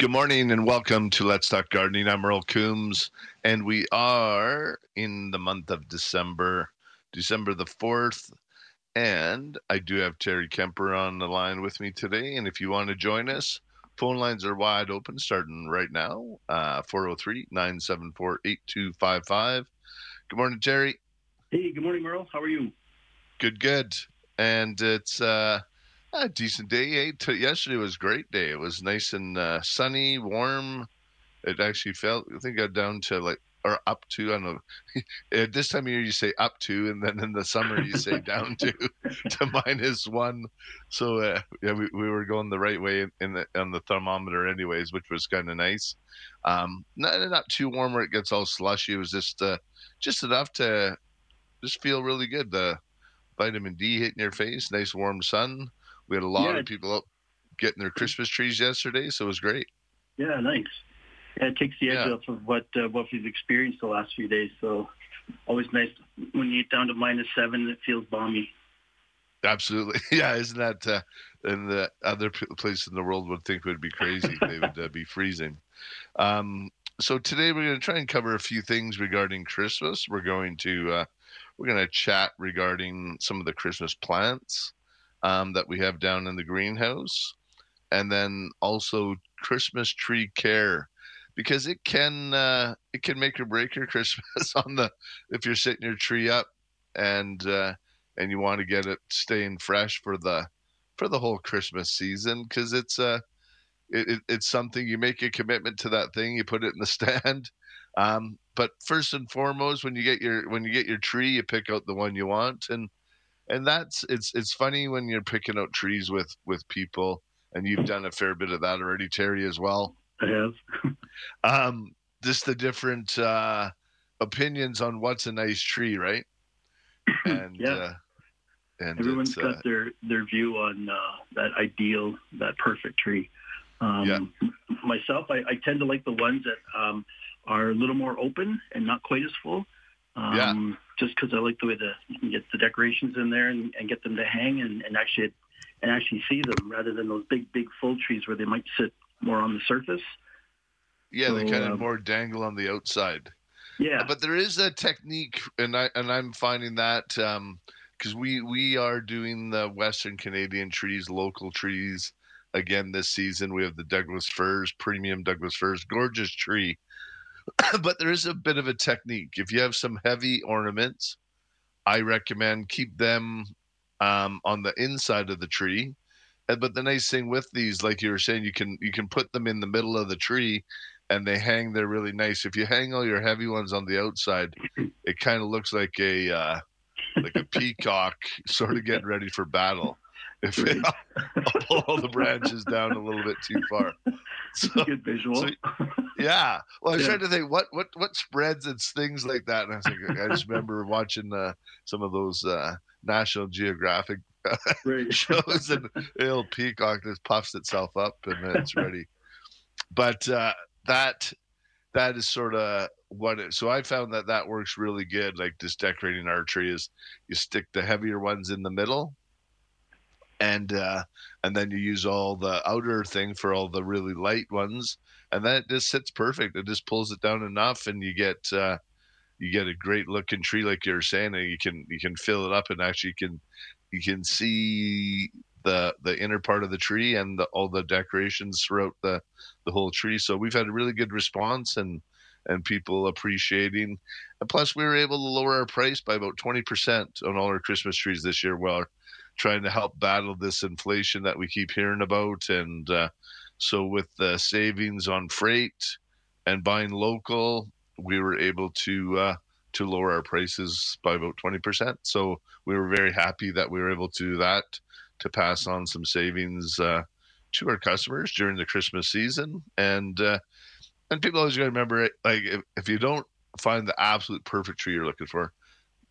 Good morning and welcome to Let's Talk Gardening. I'm Merle Coombs, and we are in the month of December the 4th, and I do have Terry Kemper on the line with me today, and if you want to join us, phone lines are wide open starting right now, 403-974-8255. Good morning, Terry. Hey, good morning, Merle. How are you? Good. And it's... a decent day. Yesterday was a great day. It was nice and sunny, warm. It actually felt, I think, got down to up to, I don't know. At this time of year, you say up to, and then in the summer, you say down to -1. So, we were going the right way on the thermometer anyways, which was kind of nice. Not too warm where it gets all slushy. It was just enough to just feel really good. The vitamin D hitting your face, nice warm sun. We had a lot of people out getting their Christmas trees yesterday, so it was great. Yeah, nice. Yeah, it takes the edge off of what we've experienced the last few days. So always nice when you get down to -7, it feels balmy. Absolutely. Yeah, isn't that in the other place in the world would think would be crazy. They would be freezing. So today we're going to try and cover a few things regarding Christmas. We're going to chat regarding some of the Christmas plants that we have down in the greenhouse, and then also Christmas tree care, because it can make or break your Christmas if you're setting your tree up and you want to get it staying fresh for the whole Christmas season, because it's something you make a commitment to, that thing you put it in the stand. But first and foremost, when you get your tree, you pick out the one you want. And that's it's funny when you're picking out trees with people, and you've done a fair bit of that already, Terry, as well. I have. Just the different opinions on what's a nice tree, right? And yeah. And everyone's got their view on that ideal, that perfect tree. Myself, I tend to like the ones that are a little more open and not quite as full. Just because I like the way that you can get the decorations in there and get them to hang and actually see them, rather than those big full trees where they might sit more on the surface. Yeah, so, they kind of more dangle on the outside. Yeah, but there is a technique, and I'm finding that because we are doing the Western Canadian trees, local trees again this season. We have the Douglas firs, premium Douglas firs, gorgeous tree. But there is a bit of a technique. If you have some heavy ornaments, I recommend keep them on the inside of the tree. But the nice thing with these, like you were saying, you can put them in the middle of the tree, and they hang there really nice. If you hang all your heavy ones on the outside, it kind of looks like a peacock sort of getting ready for battle. If I'll pull all the branches down a little bit too far. So, good visual. Well, I was trying to think what spreads and things like that. And I was like, I just remember watching some of those National Geographic shows, and little peacock just puffs itself up and then it's ready. But that is sort of what it. So I found that works really good. Like just decorating our tree is you stick the heavier ones in the middle. And then you use all the outer thing for all the really light ones, and then it just sits perfect. It just pulls it down enough, and you get a great looking tree, like you're saying. And you can fill it up, and actually you can see the inner part of the tree and all the decorations throughout the whole tree. So we've had a really good response and people appreciating. And plus, we were able to lower our price by about 20% on all our Christmas trees this year. Well, trying to help battle this inflation that we keep hearing about. And so with the savings on freight and buying local, we were able to lower our prices by about 20%. So we were very happy that we were able to do that, to pass on some savings to our customers during the Christmas season. And people always got to remember it. Like if you don't find the absolute perfect tree you're looking for,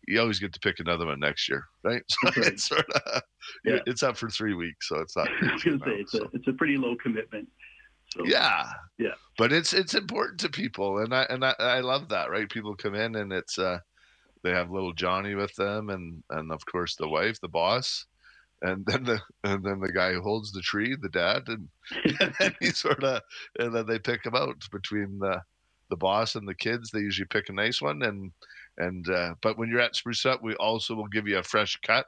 you always get to pick another one next year, right? So right. It's sort of it's up for 3 weeks, so it's not. I was gonna say it's a pretty low commitment. So, yeah, but it's important to people, and I love that, right? People come in and it's they have little Johnny with them, and of course the wife, the boss, And then the guy who holds the tree, the dad, and then he sort of, and then they pick him out between the boss and the kids. They usually pick a nice one, and but when you're at Spruce Up, we also will give you a fresh cut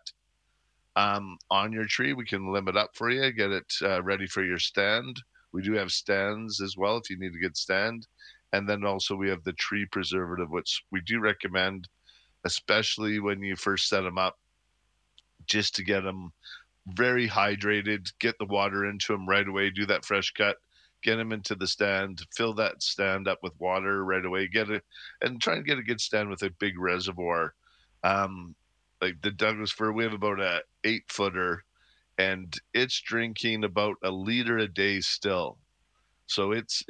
on your tree. We can limb it up for you, get it ready for your stand. We do have stands as well if you need a good stand, and then also we have the tree preservative, which we do recommend, especially when you first set them up, just to get them very hydrated, get the water into them right away, do that fresh cut, get them into the stand, fill that stand up with water right away, get it, and try and get a good stand with a big reservoir. Like the Douglas fir, we have about a 8-footer, and it's drinking about a liter a day still. So it's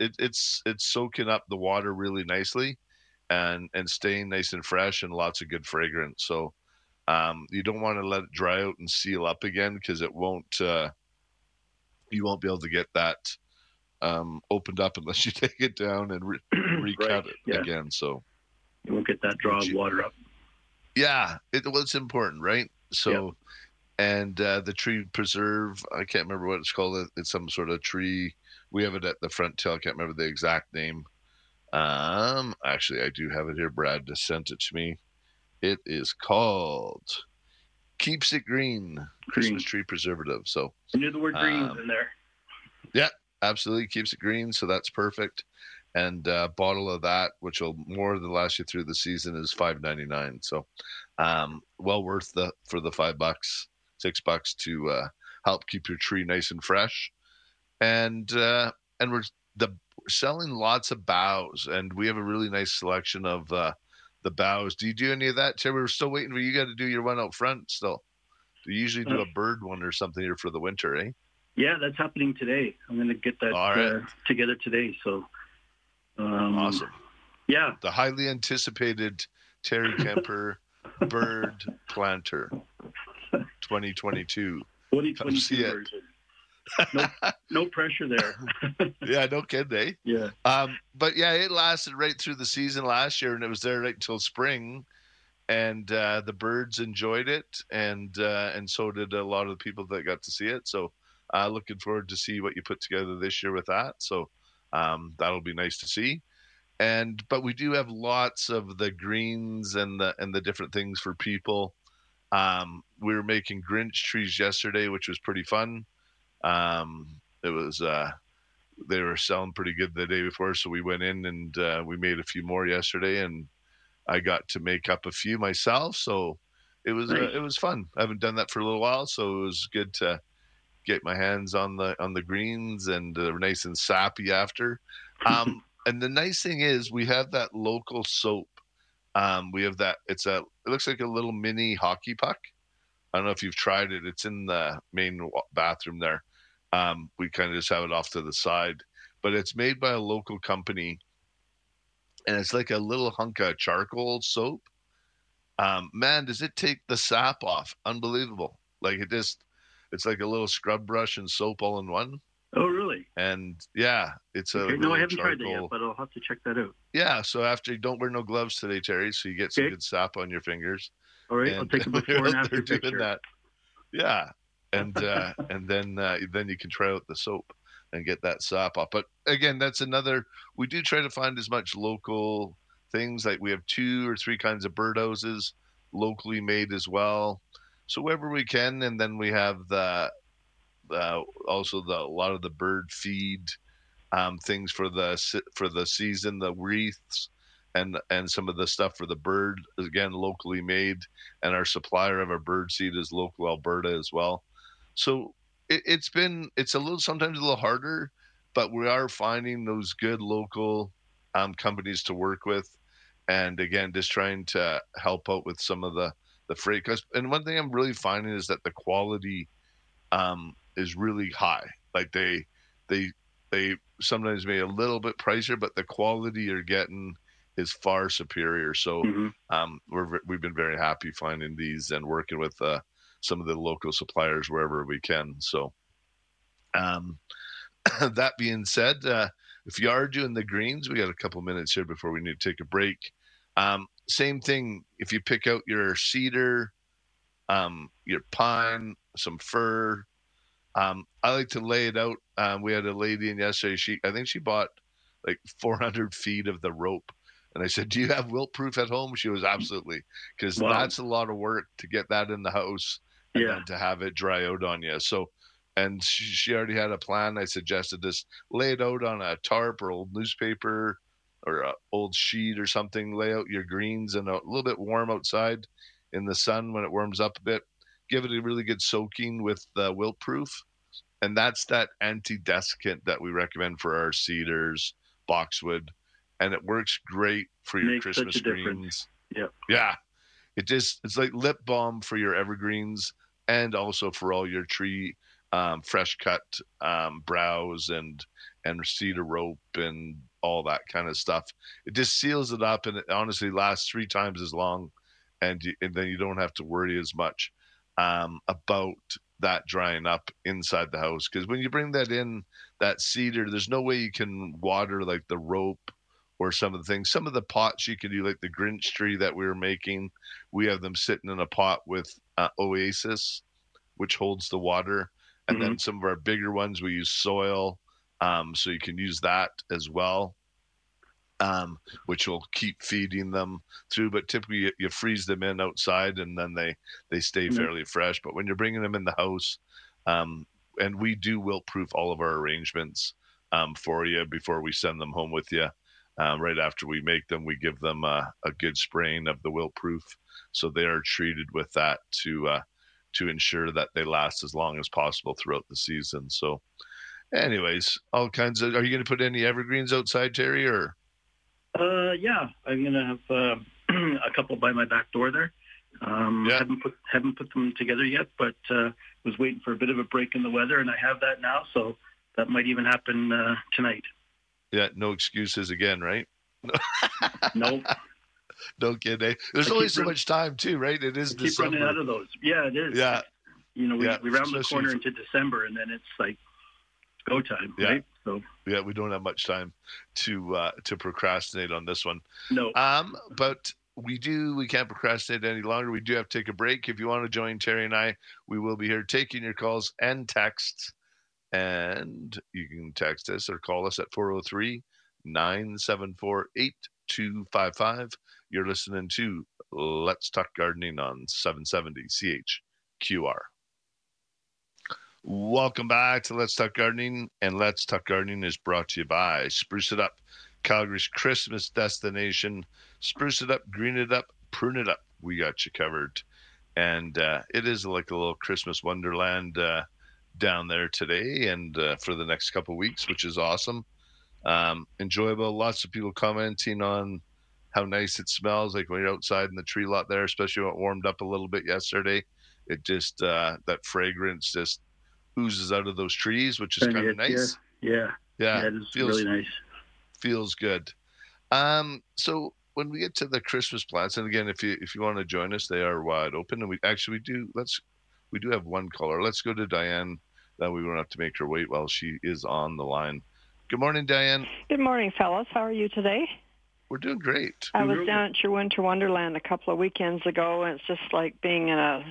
soaking up the water really nicely and staying nice and fresh and lots of good fragrance. So you don't want to let it dry out and seal up again, because it won't, you won't be able to get that opened up unless you take it down and recut right. It yeah. Again. So you won't get that draw of water up. Yeah, it's important, right? So, yeah. And the tree preserve, I can't remember what it's called. It's some sort of tree. We have it at the front tail. I can't remember the exact name. Actually, I do have it here. Brad just sent it to me. It is called Keeps It Green, Christmas Tree Preservative. So I knew the word green was in there. Yeah, absolutely. Keeps it green, so that's perfect. And a bottle of that, which will more than last you through the season, is $5.99. So well worth for the $5, $6 to help keep your tree nice and fresh. And we're selling lots of boughs, and we have a really nice selection of the boughs. Do you do any of that, Terry? We're still waiting for you. You got to do your one out front still. You usually do a bird one or something here for the winter, eh? Yeah, that's happening today. I'm going to get that together today. So awesome. Yeah. The highly anticipated Terry Kemper Bird Planter 2022. 2022 version. No pressure there. Yeah, no kidding, eh? Yeah. But yeah, it lasted right through the season last year, and it was there right until spring, and the birds enjoyed it, and so did a lot of the people that got to see it. So looking forward to see what you put together this year with that. So that'll be nice to see. But we do have lots of the greens and the different things for people. We were making Grinch trees yesterday, which was pretty fun. It was, they were selling pretty good the day before. So we went in and, we made a few more yesterday, and I got to make up a few myself. So it was, it was fun. I haven't done that for a little while. So it was good to get my hands on the greens, and they're nice and sappy after. And the nice thing is we have that local soap. We have that. It looks like a little mini hockey puck. I don't know if you've tried it. It's in the main bathroom there. We kind of just have it off to the side, but it's made by a local company, and it's like a little hunk of charcoal soap. Man, does it take the sap off? Unbelievable. Like it's like a little scrub brush and soap all in one. Oh, really? And yeah, it's okay. No, I haven't tried that yet, but I'll have to check that out. Yeah. So after, don't wear no gloves today, Terry, so you get some good sap on your fingers. All right. And I'll take a before and after picture. That. Yeah. And then you can try out the soap and get that sap off. But again, we do try to find as much local things. Like we have 2 or 3 kinds of birdhouses locally made as well. So wherever we can. And then we have a lot of the bird feed things for the season, the wreaths and some of the stuff for the bird, again, locally made. And our supplier of our bird seed is local Alberta as well. So it's sometimes a little harder, but we are finding those good local companies to work with. And again, just trying to help out with some of the freight costs. And one thing I'm really finding is that the quality is really high. Like they sometimes may be a little bit pricier, but the quality you're getting is far superior. So we've been very happy finding these and working with some of the local suppliers wherever we can. So that being said, if you are doing the greens, we got a couple minutes here before we need to take a break. Same thing, if you pick out your cedar, your pine, some fir. I like to lay it out. We had a lady in yesterday. I think she bought like 400 feet of the rope. And I said, do you have Wilt Proof at home? She was absolutely, because that's a lot of work to get that in the house and then to have it dry out on you. So, and she already had a plan. I suggested this, lay it out on a tarp or old newspaper or an old sheet or something, lay out your greens and a little bit warm outside in the sun when it warms up a bit. Give it a really good soaking with Wilt Proof. And that's that anti-desiccant that we recommend for our cedars, boxwood. And it works great for your Christmas greens. Yeah. It's like lip balm for your evergreens and also for all your tree, fresh cut browse and cedar rope and all that kind of stuff. It just seals it up and it honestly lasts 3 times as long. And then you don't have to worry as much about that drying up inside the house. Because when you bring that in, that cedar, there's no way you can water like the rope or some of the things. Some of the pots you can do, like the Grinch tree that we were making, we have them sitting in a pot with Oasis, which holds the water. And then some of our bigger ones, we use soil. So you can use that as well, which will keep feeding them through. But typically you freeze them in outside and then they stay fairly fresh. But when you're bringing them in the house, and we do wilt proof all of our arrangements for you before we send them home with you. Right after we make them, we give them a good spraying of the wilt proof. So they are treated with that to ensure that they last as long as possible throughout the season. So anyways, all kinds of, are you going to put any evergreens outside, Terry, or? Yeah, I'm going to have a couple by my back door there. Haven't put them together yet, but was waiting for a bit of a break in the weather, and I have that now, so that might even happen tonight. Yeah, no excuses again, right? No. Don't get it. There's only so much time too, right? It is December. Keep running out of those. Yeah, it is. Yeah. You know, we round especially the corner into December, and then it's like go time, right? So yeah, we don't have much time to procrastinate on this one. No. But we can't procrastinate any longer. We do have to take a break. If you want to join Terry and I, we will be here taking your calls and texts. And you can text us or call us at 403-974-8255. You're listening to Let's Talk Gardening on 770 CHQR. Welcome back to Let's Talk Gardening. And Let's Talk Gardening is brought to you by Spruce It Up, Calgary's Christmas destination. Spruce it up, green it up, prune it up. We got you covered. And it is like a little Christmas wonderland down there today and for the next couple of weeks, which is awesome. Enjoyable. Lots of people commenting on how nice it smells, like when you're outside in the tree lot there, especially when it warmed up a little bit yesterday. It just that fragrance just oozes out of those trees, which is kind of nice. Yeah, it feels really nice. Feels good. So when we get to the Christmas plants, and again, if you want to join us, they are wide open, and we do have one caller. Let's go to Diane. That we won't have to make her wait while she is on the line. Good morning, Diane. Good morning, fellas. How are you today? We're doing great. I was down at your Winter Wonderland a couple of weekends ago, and it's just like being in a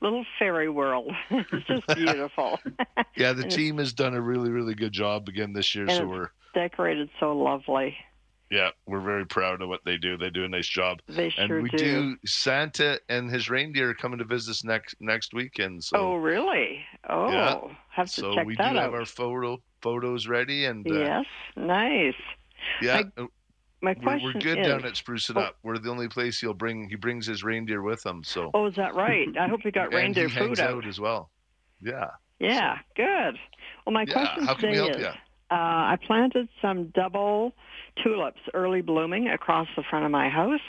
little fairy world. It's just beautiful. Yeah, the team has done a really, really good job again this year. So we're decorated so lovely. Yeah, we're very proud of what they do. They do a nice job. They sure do. And we do. Santa and his reindeer are coming to visit us next weekend. So. Oh, really? Oh, yeah. Have to check that out. So we do have our photos ready. And yes, nice. Yeah, my question we're good down at Spruce It Up. We're the only place he brings his reindeer with him. So. Oh, is that right? I hope he got reindeer food out as well. Yeah. Yeah, so. Good. Well, my question today is, I planted some double tulips early blooming across the front of my house,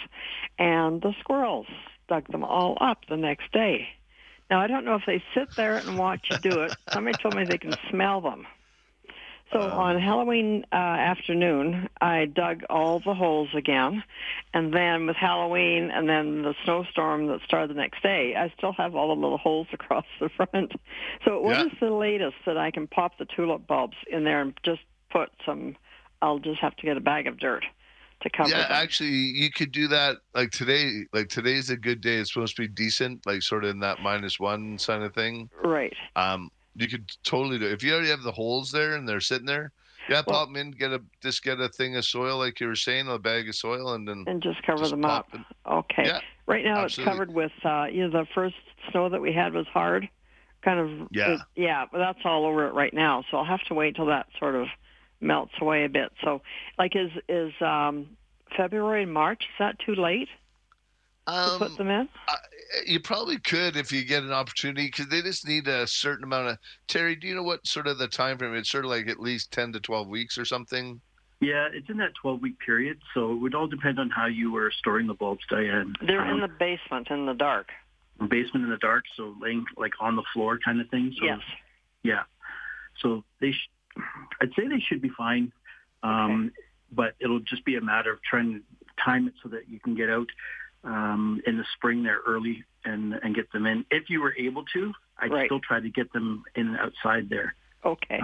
and the squirrels dug them all up the next day. Now, I don't know if they sit there and watch you do it. Somebody told me they can smell them. So on Halloween afternoon, I dug all the holes again, and then with Halloween and then the snowstorm that started the next day, I still have all the little holes across the front. So what is the latest that I can pop the tulip bulbs in there and just put some... I'll just have to get a bag of dirt to cover them. Actually, you could do that like today. Like today's a good day. It's supposed to be decent, like sort of in that -1 kind of thing. Right. You could totally do it. If you already have the holes there and they're sitting there, pop them in, get a thing of soil like you were saying, a bag of soil, and then just cover them up. Okay. Yeah, right now absolutely. It's covered with the first snow that we had was hard. But that's all over it right now. So I'll have to wait till that sort of melts away a bit. So, like, is February and March, is that too late to put them in? You probably could if you get an opportunity, because they just need a certain amount of. Terry, do you know what sort of the time frame? It's sort of like at least 10 to 12 weeks or something. Yeah, it's in that 12-week period, so it would all depend on how you were storing the bulbs, Diane. They're in the basement in the dark. Basement in the dark, so laying like on the floor kind of thing. So, yes. Yeah. So I'd say they should be fine, but it'll just be a matter of trying to time it so that you can get out in the spring there early and get them in. If you were able to, I'd still try to get them in outside there. Okay.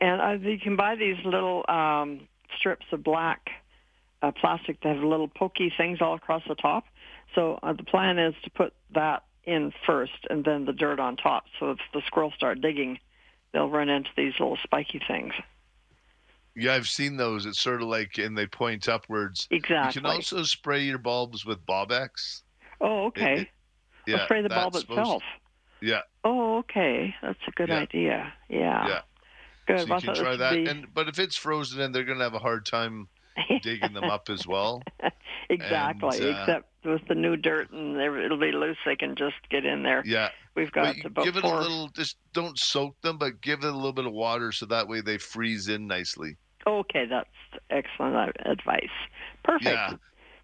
And you can buy these little strips of black plastic that have little pokey things all across the top. So the plan is to put that in first and then the dirt on top. So if the squirrels start digging, they'll run into these little spiky things. Yeah, I've seen those. It's sort of like, and they point upwards. Exactly. You can also spray your bulbs with Bob-X. Oh, okay. Spray the bulb itself. Yeah. Oh, okay. That's a good idea. Yeah. Yeah. Good. So you can try that. But if it's frozen in, they're going to have a hard time digging them up as well. Exactly. And, except with the new dirt and it'll be loose, they can just get in there. Yeah. We've got about give it a little, just don't soak them, but give it a little bit of water so that way they freeze in nicely. Okay, that's excellent advice. Perfect. Yeah.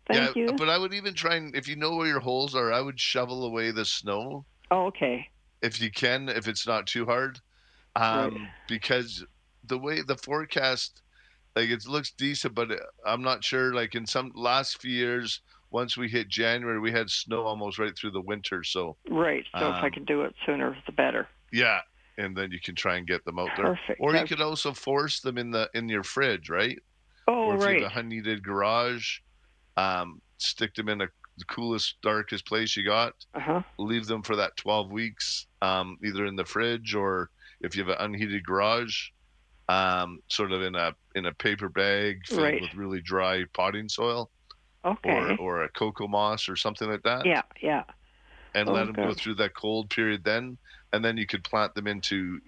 Thank you. But I would even try and, if you know where your holes are, I would shovel away the snow. Oh, okay. If you can, if it's not too hard. Because the way the forecast, like it looks decent, but I'm not sure, like in some last few years, once we hit January, we had snow almost right through the winter. So if I can do it sooner, the better. Yeah, and then you can try and get them out there. Perfect. Or you could also force them in your fridge, right? Oh, or through the unheated garage, stick them in the coolest, darkest place you got. Uh-huh. Leave them for that 12 weeks, either in the fridge or if you have an unheated garage, sort of in a paper bag filled with really dry potting soil. Okay. Or a cocoa moss or something like that. Yeah, yeah. And let them go through that cold period then. And then you could plant them into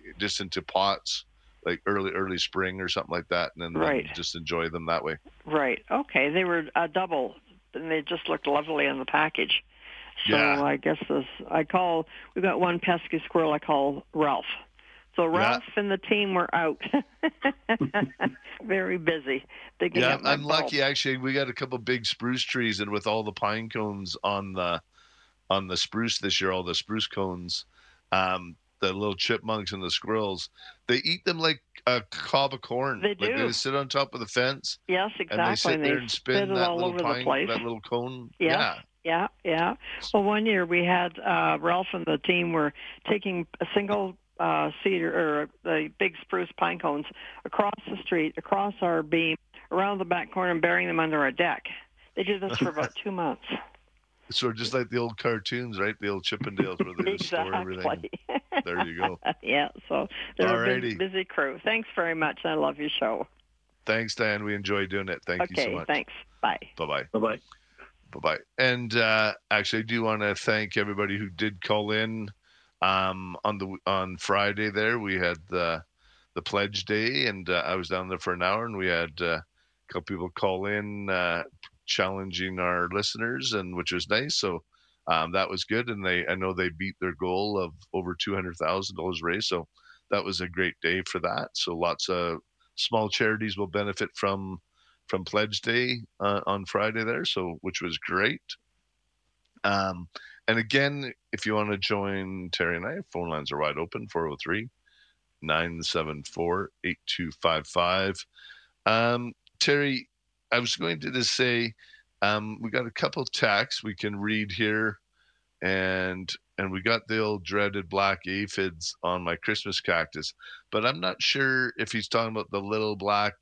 pots, like early spring or something like that. And then just enjoy them that way. Right. Okay. They were double, and they just looked lovely in the package. So I guess we've got one pesky squirrel I call Ralph. So Ralph and the team were out, very busy digging up my bulb. Lucky actually. We got a couple of big spruce trees, and with all the pine cones on the spruce this year, all the spruce cones, the little chipmunks and the squirrels, they eat them like a cob of corn. They do. Like they just sit on top of the fence. Yes, exactly. And they sit there and spin that all little over pine, the place. That little cone. Yes. Yeah. Yeah, yeah. Well, one year we had Ralph and the team were taking a single cedar or the big spruce pine cones across the street, across our beam, around the back corner, and burying them under our deck. They did this for about 2 months. So just like the old cartoons, right? The old Chippendales where they store everything. There you go. Yeah. So they're a busy crew. Thanks very much. I love your show. Thanks, Diane. We enjoy doing it. Thank you so much. Thanks. Bye. Bye-bye. Bye-bye. Bye-bye. And actually, I do want to thank everybody who did call in. On Friday there, we had the pledge day, and I was down there for an hour, and we had a couple people call in challenging our listeners, and which was nice. So that was good, and I know they beat their goal of over $200,000 raised. So that was a great day for that. So lots of small charities will benefit from pledge day on Friday there. So which was great. And again, if you want to join Terry and I, phone lines are wide open, 403-974-8255. Terry, I was going to just say we got a couple texts we can read here, and we got the old dreaded black aphids on my Christmas cactus, but I'm not sure if he's talking about the little black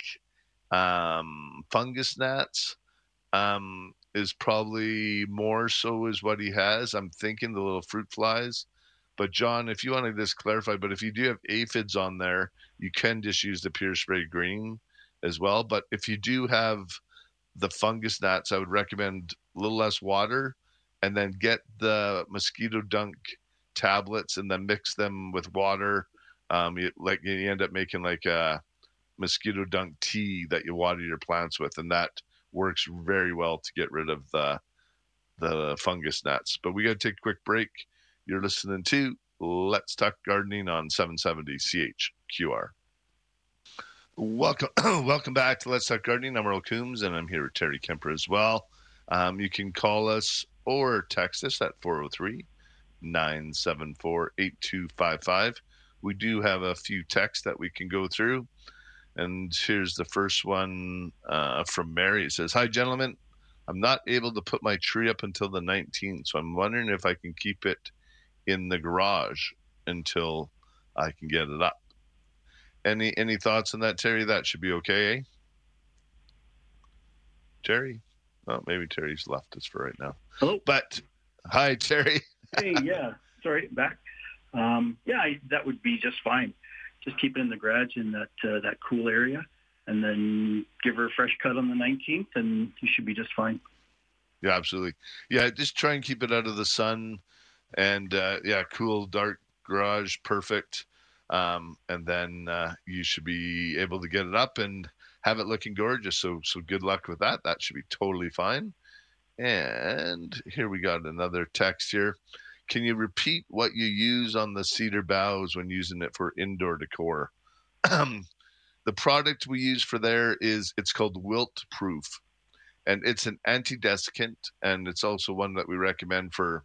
fungus gnats is probably more so is what he has. I'm thinking the little fruit flies. But, John, if you want to just clarify, but if you do have aphids on there, you can just use the Pure Spray Green as well. But if you do have the fungus gnats, I would recommend a little less water and then get the Mosquito Dunk tablets and then mix them with water. You end up making like a Mosquito Dunk tea that you water your plants with, and that works very well to get rid of the fungus gnats. But we got to take a quick break. You're listening to Let's Talk Gardening on 770 CHQR. Welcome back to Let's Talk Gardening. I'm Merle Coombs, and I'm here with Terry Kemper as well. You can call us or text us at 403-974-8255. We do have a few texts that we can go through. And here's the first one from Mary. It says, "Hi, gentlemen. I'm not able to put my tree up until the 19th, so I'm wondering if I can keep it in the garage until I can get it up." Any thoughts on that, Terry? That should be okay, eh? Terry? Oh, maybe Terry's left us for right now. Hello. But, hi, Terry. Hey, yeah. Sorry, back. That would be just fine. Just keep it in the garage in that cool area, and then give her a fresh cut on the 19th, and you should be just fine. Yeah, absolutely. Yeah, just try and keep it out of the sun, and, cool, dark garage, perfect. And then you should be able to get it up and have it looking gorgeous. So good luck with that. That should be totally fine. And here we got another text here. "Can you repeat what you use on the cedar boughs when using it for indoor decor?" The product we use for there it's called Wilt Proof, and it's an antidescant, and it's also one that we recommend for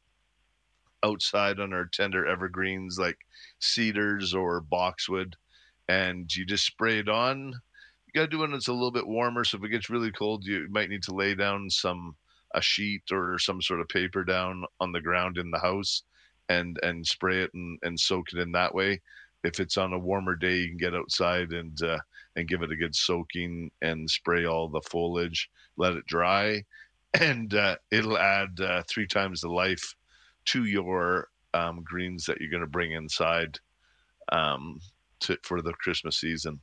outside on our tender evergreens like cedars or boxwood. And you just spray it on. You got to do it when it's a little bit warmer, so if it gets really cold, you might need to lay down a sheet or some sort of paper down on the ground in the house and spray it and soak it in that way. If it's on a warmer day, you can get outside and give it a good soaking and spray all the foliage, let it dry, and it'll add 3 times the life to your greens that you're going to bring inside for the Christmas season.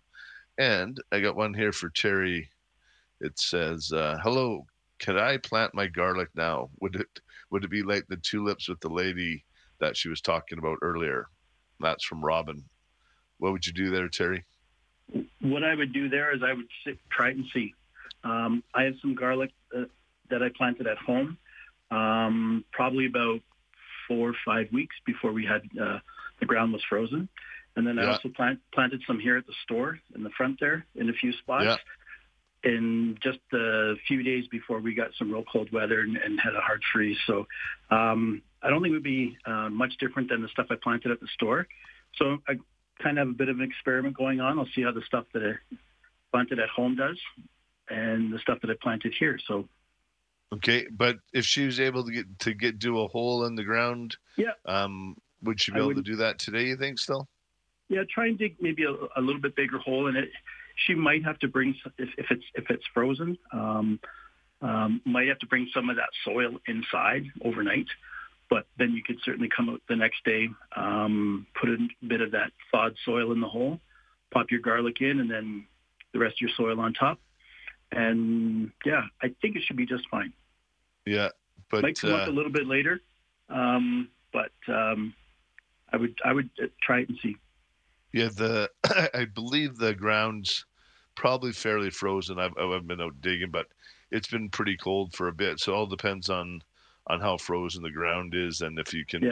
And I got one here for Terry. It says, "Hello, could I plant my garlic now? Would it be like the tulips with the lady that she was talking about earlier?" That's from Robin. What would you do there, Terry? What I would do there is I would try it and see. I have some garlic that I planted at home probably about 4 or 5 weeks before we had the ground was frozen. And then I also planted some here at the store in the front there in a few spots. Yeah. In just a few days before we got some real cold weather and had a hard freeze. So I don't think it would be much different than the stuff I planted at the store. So I kind of have a bit of an experiment going on. I'll see how the stuff that I planted at home does and the stuff that I planted here. So. Okay, but if she was able to do a hole in the ground, would she be able to do that today, you think, still? Yeah, try and dig maybe a little bit bigger hole in it. She might have to bring, if it's frozen, might have to bring some of that soil inside overnight. But then you could certainly come out the next day, put a bit of that thawed soil in the hole, pop your garlic in, and then the rest of your soil on top. And, I think it should be just fine. Yeah. But might come up a little bit later, but I would try it and see. Yeah, I believe the ground's probably fairly frozen. I've been out digging, but it's been pretty cold for a bit. So it all depends on how frozen the ground is, and if you can,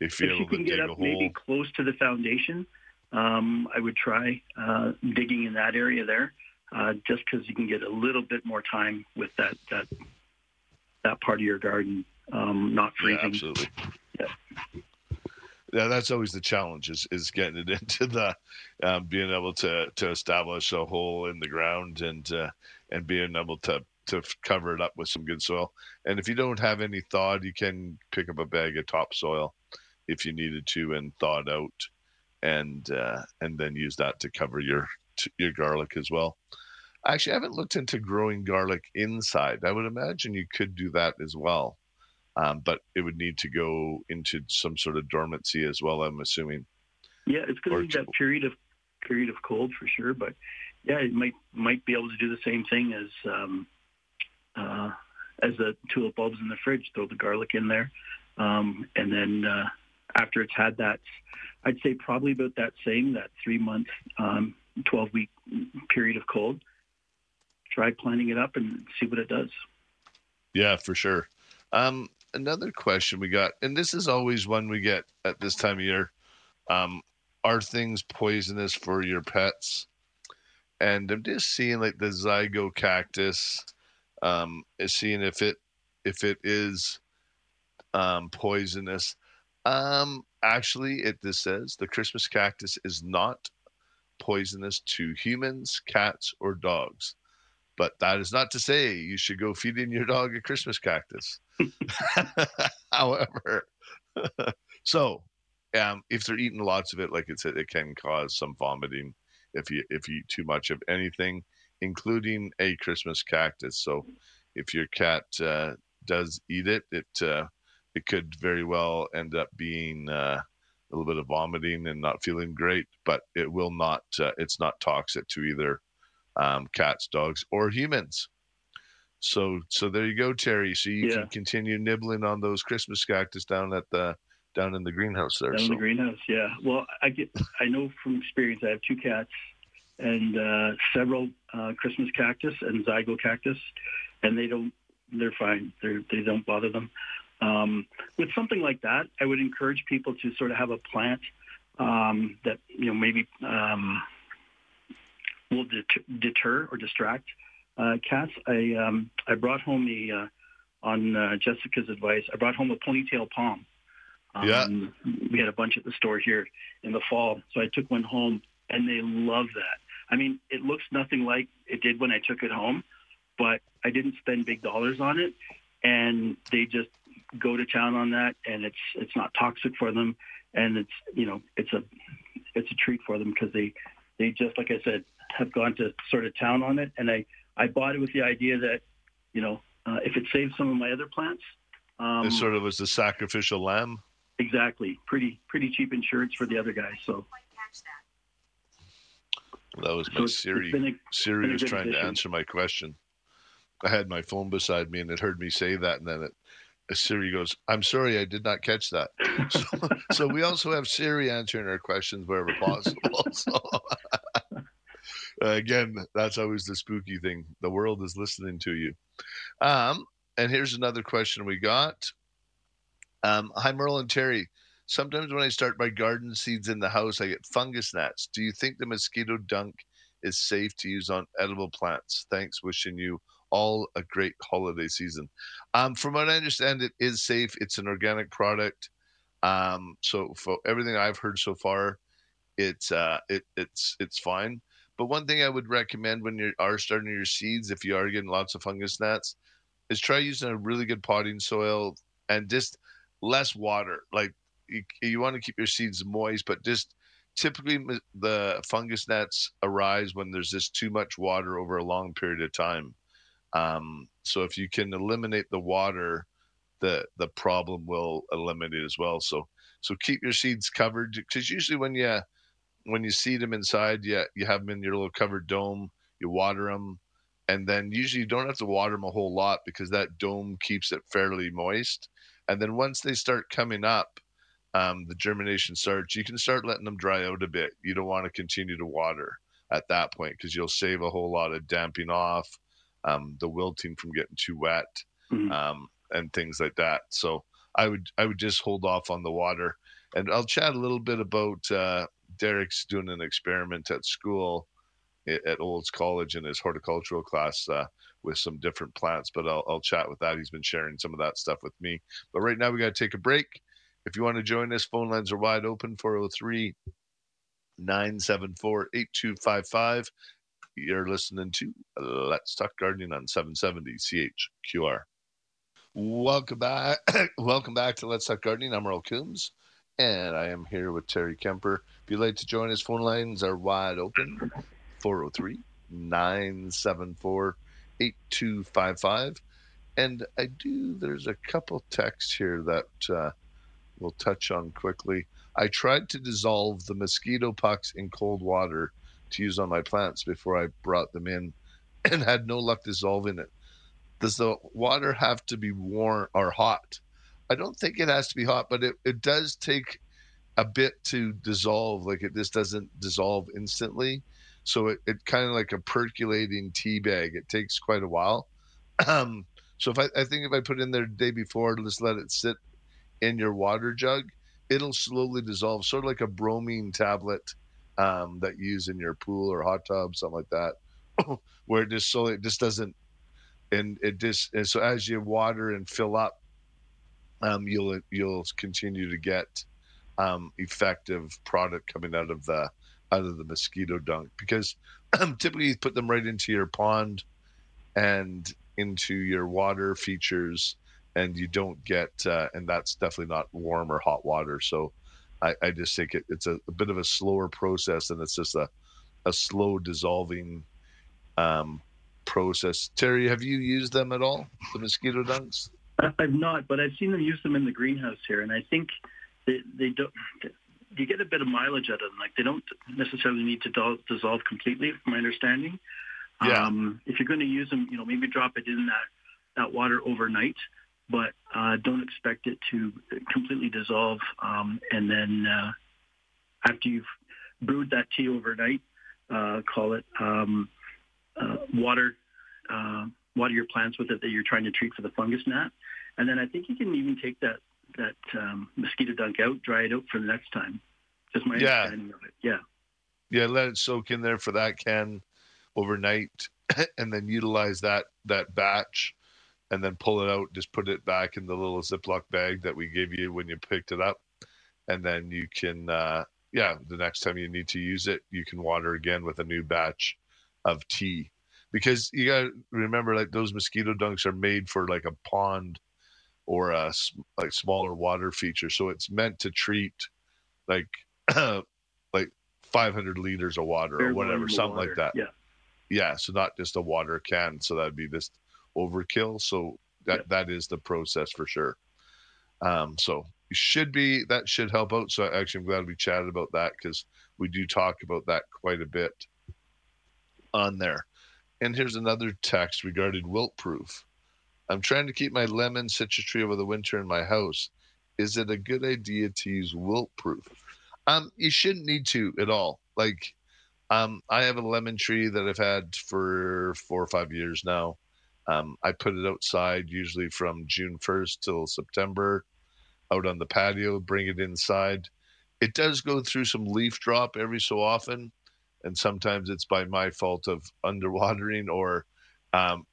if you're able to dig a hole. If you can get up maybe close to the foundation, I would try digging in that area there, just because you can get a little bit more time with that part of your garden not freezing. Yeah, absolutely. Yeah. Yeah, that's always the challenge is getting it into the being able to establish a hole in the ground and being able to cover it up with some good soil. And if you don't have any thawed, you can pick up a bag of topsoil if you needed to and thaw it out, and then use that to cover your garlic as well. Actually, I haven't looked into growing garlic inside. I would imagine you could do that as well. But it would need to go into some sort of dormancy as well, I'm assuming. Yeah, it's going to be that period of cold for sure. But yeah, it might be able to do the same thing as the tulip bulbs in the fridge. Throw the garlic in there, and then after it's had that, I'd say probably about that 3-month, 12-week period of cold. Try planting it up and see what it does. Yeah, for sure. Another question we got, and this is always one we get at this time of year. Are things poisonous for your pets? And I'm just seeing like the Zygocactus, seeing if it is poisonous. Actually, this says the Christmas cactus is not poisonous to humans, cats, or dogs. But that is not to say you should go feeding your dog a Christmas cactus. However, so if they're eating lots of it, like it said, it can cause some vomiting if you eat too much of anything, including a Christmas cactus. So if your cat does eat it, it could very well end up being a little bit of vomiting and not feeling great. But it will not. It's not toxic to either cats, dogs, or humans. So there you go, Terry. So you can continue nibbling on those Christmas cactus down in the greenhouse there. Down in the greenhouse, yeah. Well, I know from experience. I have 2 cats and several Christmas cactus and Zygocactus, and they're fine. They don't bother them. With something like that, I would encourage people to sort of have a plant that maybe will deter or distract cats. I brought home on Jessica's advice. I brought home a ponytail palm. We had a bunch at the store here in the fall, so I took one home, and they love that. I mean, it looks nothing like it did when I took it home, but I didn't spend big dollars on it, and they just go to town on that, and it's not toxic for them, and it's a treat for them because they just, like I said, have gone to sort of town on it, and I bought it with the idea that, if it saves some of my other plants. It sort of was the sacrificial lamb. Exactly. Pretty cheap insurance for the other guys. So that was my Siri. Siri was trying to answer my question. I had my phone beside me, and it heard me say that, and then Siri goes, "I'm sorry, I did not catch that." So we also have Siri answering our questions wherever possible. So. Again, that's always the spooky thing. The world is listening to you. And here's another question we got. Hi, Merle and Terry. Sometimes when I start my garden seeds in the house, I get fungus gnats. Do you think the mosquito dunk is safe to use on edible plants? Thanks. Wishing you all a great holiday season. From what I understand, it is safe. It's an organic product. So for everything I've heard so far, it's fine. But one thing I would recommend when you are starting your seeds, if you are getting lots of fungus gnats, is try using a really good potting soil and just less water. Like you want to keep your seeds moist, but just typically the fungus gnats arise when there's just too much water over a long period of time. So if you can eliminate the water, the problem will eliminate as well. So keep your seeds covered, because usually when you seed them inside, you have them in your little covered dome, you water them, and then usually you don't have to water them a whole lot because that dome keeps it fairly moist. And then once they start coming up, the germination starts, you can start letting them dry out a bit. You don't want to continue to water at that point because you'll save a whole lot of damping off, the wilting from getting too wet, mm-hmm. And things like that. So I would just hold off on the water. And I'll chat a little bit about Derek's doing an experiment at school at Olds College in his horticultural class with some different plants, but I'll chat with that. He's been sharing some of that stuff with me. But right now we got to take a break. If you want to join us, phone lines are wide open, 403-974-8255. You're listening to Let's Talk Gardening on 770 CHQR. Welcome back. Welcome back to Let's Talk Gardening. I'm Merle Coombs. And I am here with Terry Kemper. If you'd like to join us, phone lines are wide open, 403-974-8255. 974-8255. And I do, there's a couple texts here that we'll touch on quickly. I tried to dissolve the mosquito pucks in cold water to use on my plants before I brought them in and had no luck dissolving it. Does the water have to be warm or hot? I don't think it has to be hot, but it does take a bit to dissolve. Like it just doesn't dissolve instantly. So it kind of like a percolating tea bag. It takes quite a while. So if I put it in there the day before, just let it sit in your water jug, it'll slowly dissolve, sort of like a bromine tablet that you use in your pool or hot tub, something like that, where it just slowly, it just doesn't, and so as you water and fill up, you'll continue to get effective product coming out of the mosquito dunk, because typically you put them right into your pond and into your water features, and you don't get and that's definitely not warm or hot water. So I just think it's a bit of a slower process, and it's just a slow dissolving process. Terry, have you used them at all, the mosquito dunks? I've not, but I've seen them use them in the greenhouse here, and I think they don't. You get a bit of mileage out of them. Like they don't necessarily need to dissolve completely, from my understanding. Yeah. If you're going to use them, maybe drop it in that water overnight, but don't expect it to completely dissolve. And then after you've brewed that tea overnight, call it water your plants with it that you're trying to treat for the fungus gnat. And then I think you can even take that mosquito dunk out, dry it out for the next time. Just my understanding of it. Yeah. Yeah, let it soak in there for that, Ken, overnight, and then utilize that batch, and then pull it out, just put it back in the little Ziploc bag that we gave you when you picked it up. And then you can, the next time you need to use it, you can water again with a new batch of tea. Because you got to remember, like those mosquito dunks are made for like a pond or a like smaller water feature. So it's meant to treat like 500 liters of water or whatever, something like that. Yeah. Yeah. So not just a water can. So that'd be just overkill. So that is the process for sure. So it should help out. So actually I'm glad we chatted about that, because we do talk about that quite a bit on there. And here's another text regarding wilt proof. I'm trying to keep my lemon citrus tree over the winter in my house. Is it a good idea to use wilt proof? You shouldn't need to at all. Like, I have a lemon tree that I've had for 4 or 5 years now. I put it outside usually from June 1st till September, out on the patio, bring it inside. It does go through some leaf drop every so often, and sometimes it's by my fault of underwatering or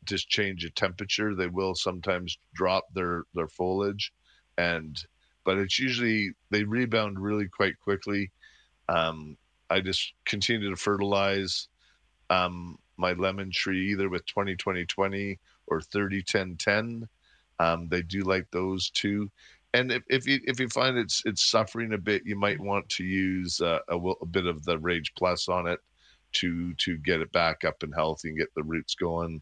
just change of temperature. They will sometimes drop their foliage, but it's usually they rebound really quite quickly. I just continue to fertilize my lemon tree either with 20-20-20 or 30-10-10. They do like those too. And if you find it's suffering a bit, you might want to use a bit of the Rage Plus on it to get it back up and healthy and get the roots going.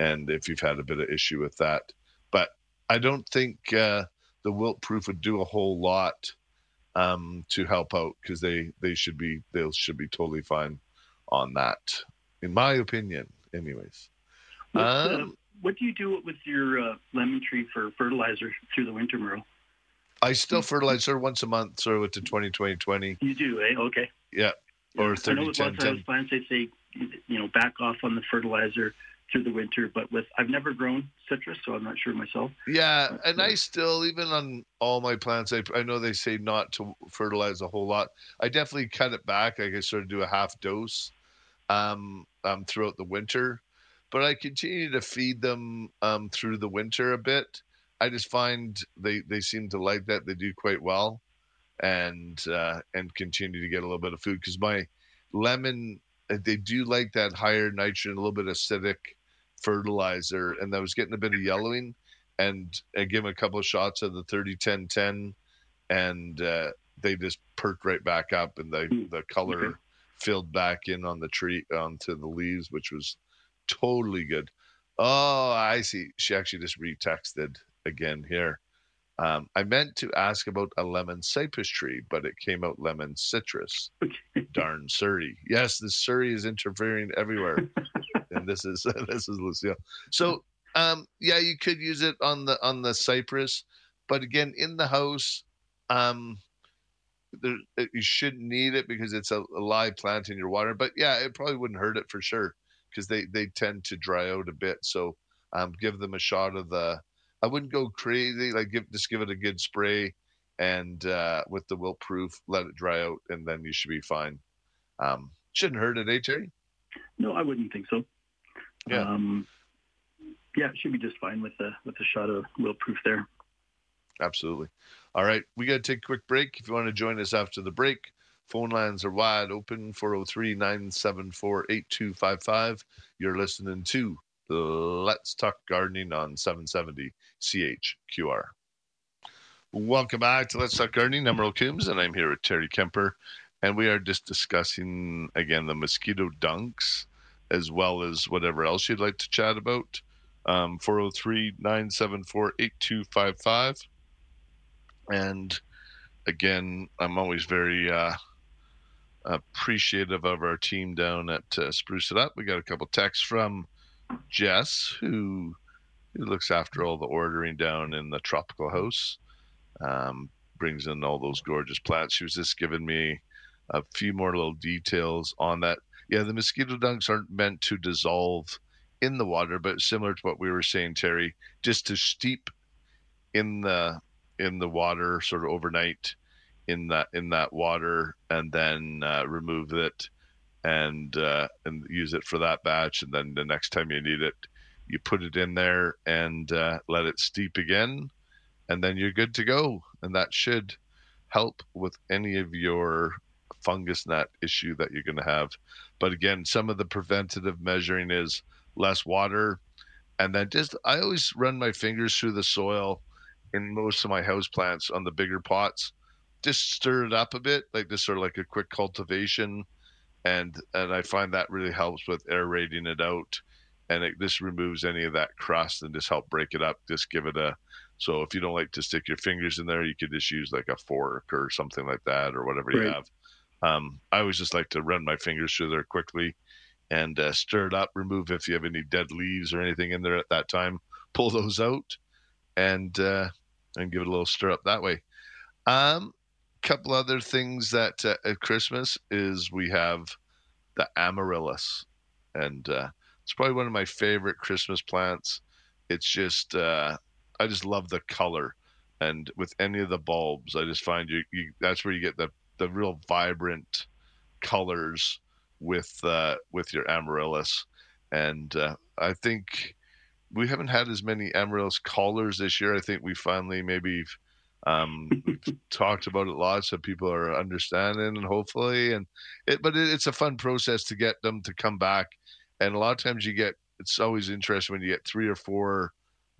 And if you've had a bit of issue with that, but I don't think the wilt proof would do a whole lot to help out, because they should be totally fine on that, in my opinion. Anyways, what do you do with your lemon tree for fertilizer through the winter, Merle? I still fertilize her once a month, so with the 20-20-20. You do, eh? Okay. Yeah. Or 30-10-10. I know with lots of house plants, they say, back off on the fertilizer through the winter, but I've never grown citrus, so I'm not sure myself. Yeah, and I still, even on all my plants, I know they say not to fertilize a whole lot. I definitely cut it back. Like I sort of do a half dose throughout the winter, but I continue to feed them through the winter a bit. I just find they seem to like that. They do quite well, and continue to get a little bit of food, because my lemon, they do like that higher nitrogen, a little bit acidic fertilizer, and I was getting a bit of yellowing, and I give them a couple of shots of the 30-10-10, and they just perk right back up, and the color filled back in on the tree onto the leaves, which was totally good. Oh, I see. She actually just retexted again here. I meant to ask about a lemon cypress tree, but it came out lemon citrus. Darn Surrey. Yes, the Surrey is interfering everywhere. And this is Lucille. So, yeah, you could use it on the cypress, but again, in the house, there, you shouldn't need it because it's a live plant in your water. But yeah, it probably wouldn't hurt it for sure because they tend to dry out a bit. So, give them a shot of the. I wouldn't go crazy. Like give it a good spray, and with the Wilt Proof, let it dry out, and then you should be fine. Shouldn't hurt it, eh, Terry? No, I wouldn't think so. Yeah, it should be just fine with a shot of Wilt Proof there. Absolutely. All right, we got to take a quick break. If you want to join us after the break, phone lines are wide open: 403-974-8255. You're listening to Let's Talk Gardening on 770 CHQR. Welcome back to Let's Talk Gardening. I'm Merle Coombs, and I'm here with Terry Kemper. And we are just discussing, again, the mosquito dunks, as well as whatever else you'd like to chat about. 403-974-8255. And, again, I'm always very appreciative of our team down at Spruce It Up. We got a couple texts from Jess, who looks after all the ordering down in the tropical house, brings in all those gorgeous plants. She was just giving me a few more little details on that. Yeah, the mosquito dunks aren't meant to dissolve in the water, but similar to what we were saying, Terry, just to steep in the water sort of overnight in that water, and then remove it. And use it for that batch, and then the next time you need it, you put it in there and let it steep again, and then you're good to go. And that should help with any of your fungus gnat issue that you're going to have. But again, some of the preventative measuring is less water, and then I always run my fingers through the soil in most of my house plants on the bigger pots. Just stir it up a bit, like this sort of like a quick cultivation. And I find that really helps with aerating it out, and this removes any of that crust and just help break it up. Just give it so if you don't like to stick your fingers in there, you could just use like a fork or something like that, or whatever you have. I always just like to run my fingers through there quickly and stir it up, remove if you have any dead leaves or anything in there at that time, pull those out and give it a little stir up that way. Couple other things that at Christmas is we have the amaryllis, and it's probably one of my favorite Christmas plants. It's just I just love the color, and with any of the bulbs, I just find you that's where you get the real vibrant colors with your amaryllis. And I think we haven't had as many amaryllis collars this year. I think we finally maybe. We've talked about it a lot, so people are understanding, and hopefully, it's a fun process to get them to come back. And a lot of times it's always interesting when you get 3 or 4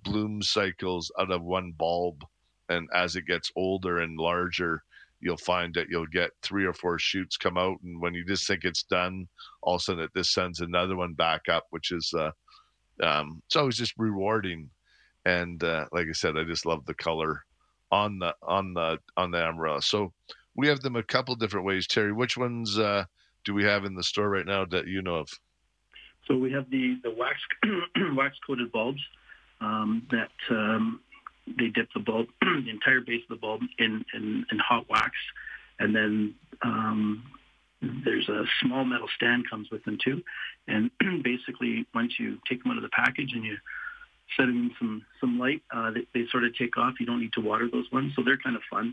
bloom cycles out of one bulb. And as it gets older and larger, you'll find that you'll get 3 or 4 shoots come out. And when you just think it's done, all of a sudden this sends another one back up, which is, it's always just rewarding. And, like I said, I just love the color on the amaryllis. So we have them a couple different ways. Terry, which ones do we have in the store right now that you know of? So we have the wax coated bulbs that they dip the bulb, the entire base of the bulb in hot wax, and then there's a small metal stand comes with them too. And basically, once you take them out of the package and you set them in some light, they sort of take off. You don't need to water those ones, so they're kind of fun.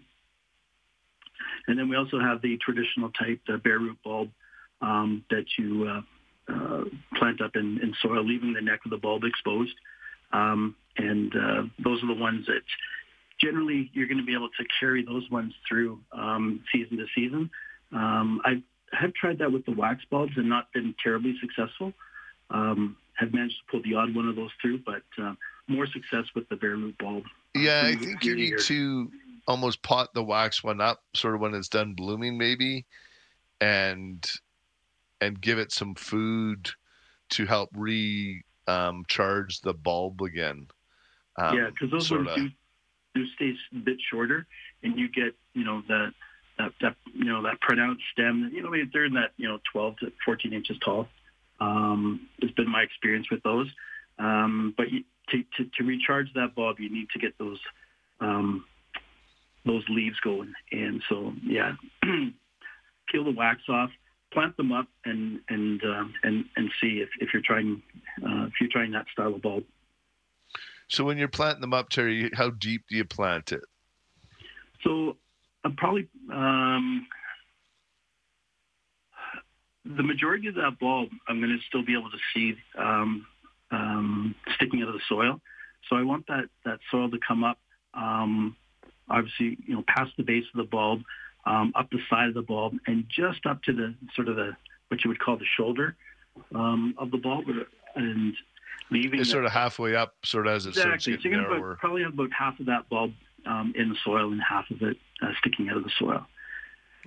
And then we also have the traditional type, the bare root bulb that you plant up in soil, leaving the neck of the bulb exposed. And those are the ones that generally you're going to be able to carry those ones through season to season. I have tried that with the wax bulbs and not been terribly successful. Have managed to pull the odd one of those through, but more success with the bare root bulb. Yeah, I think you need to almost pot the wax one up sort of when it's done blooming maybe, and and give it some food to help recharge the bulb again. Yeah, because those ones do stay a bit shorter, and you get, that pronounced stem. You know, maybe they're in that, 12 to 14 inches tall. It's been my experience with those. But to recharge that bulb, you need to get those leaves going. And so, yeah, peel the wax off, plant them up, and see if you're trying that style of bulb. So when you're planting them up, Terry, how deep do you plant it? So I'm probably the majority of that bulb, I'm going to still be able to see sticking out of the soil. So I want that soil to come up, obviously, past the base of the bulb, up the side of the bulb, and just up to the sort of what you would call the shoulder of the bulb, and leaving it's sort of halfway up, sort of as it starts getting narrower. Exactly. So you probably have about half of that bulb in the soil and half of it sticking out of the soil.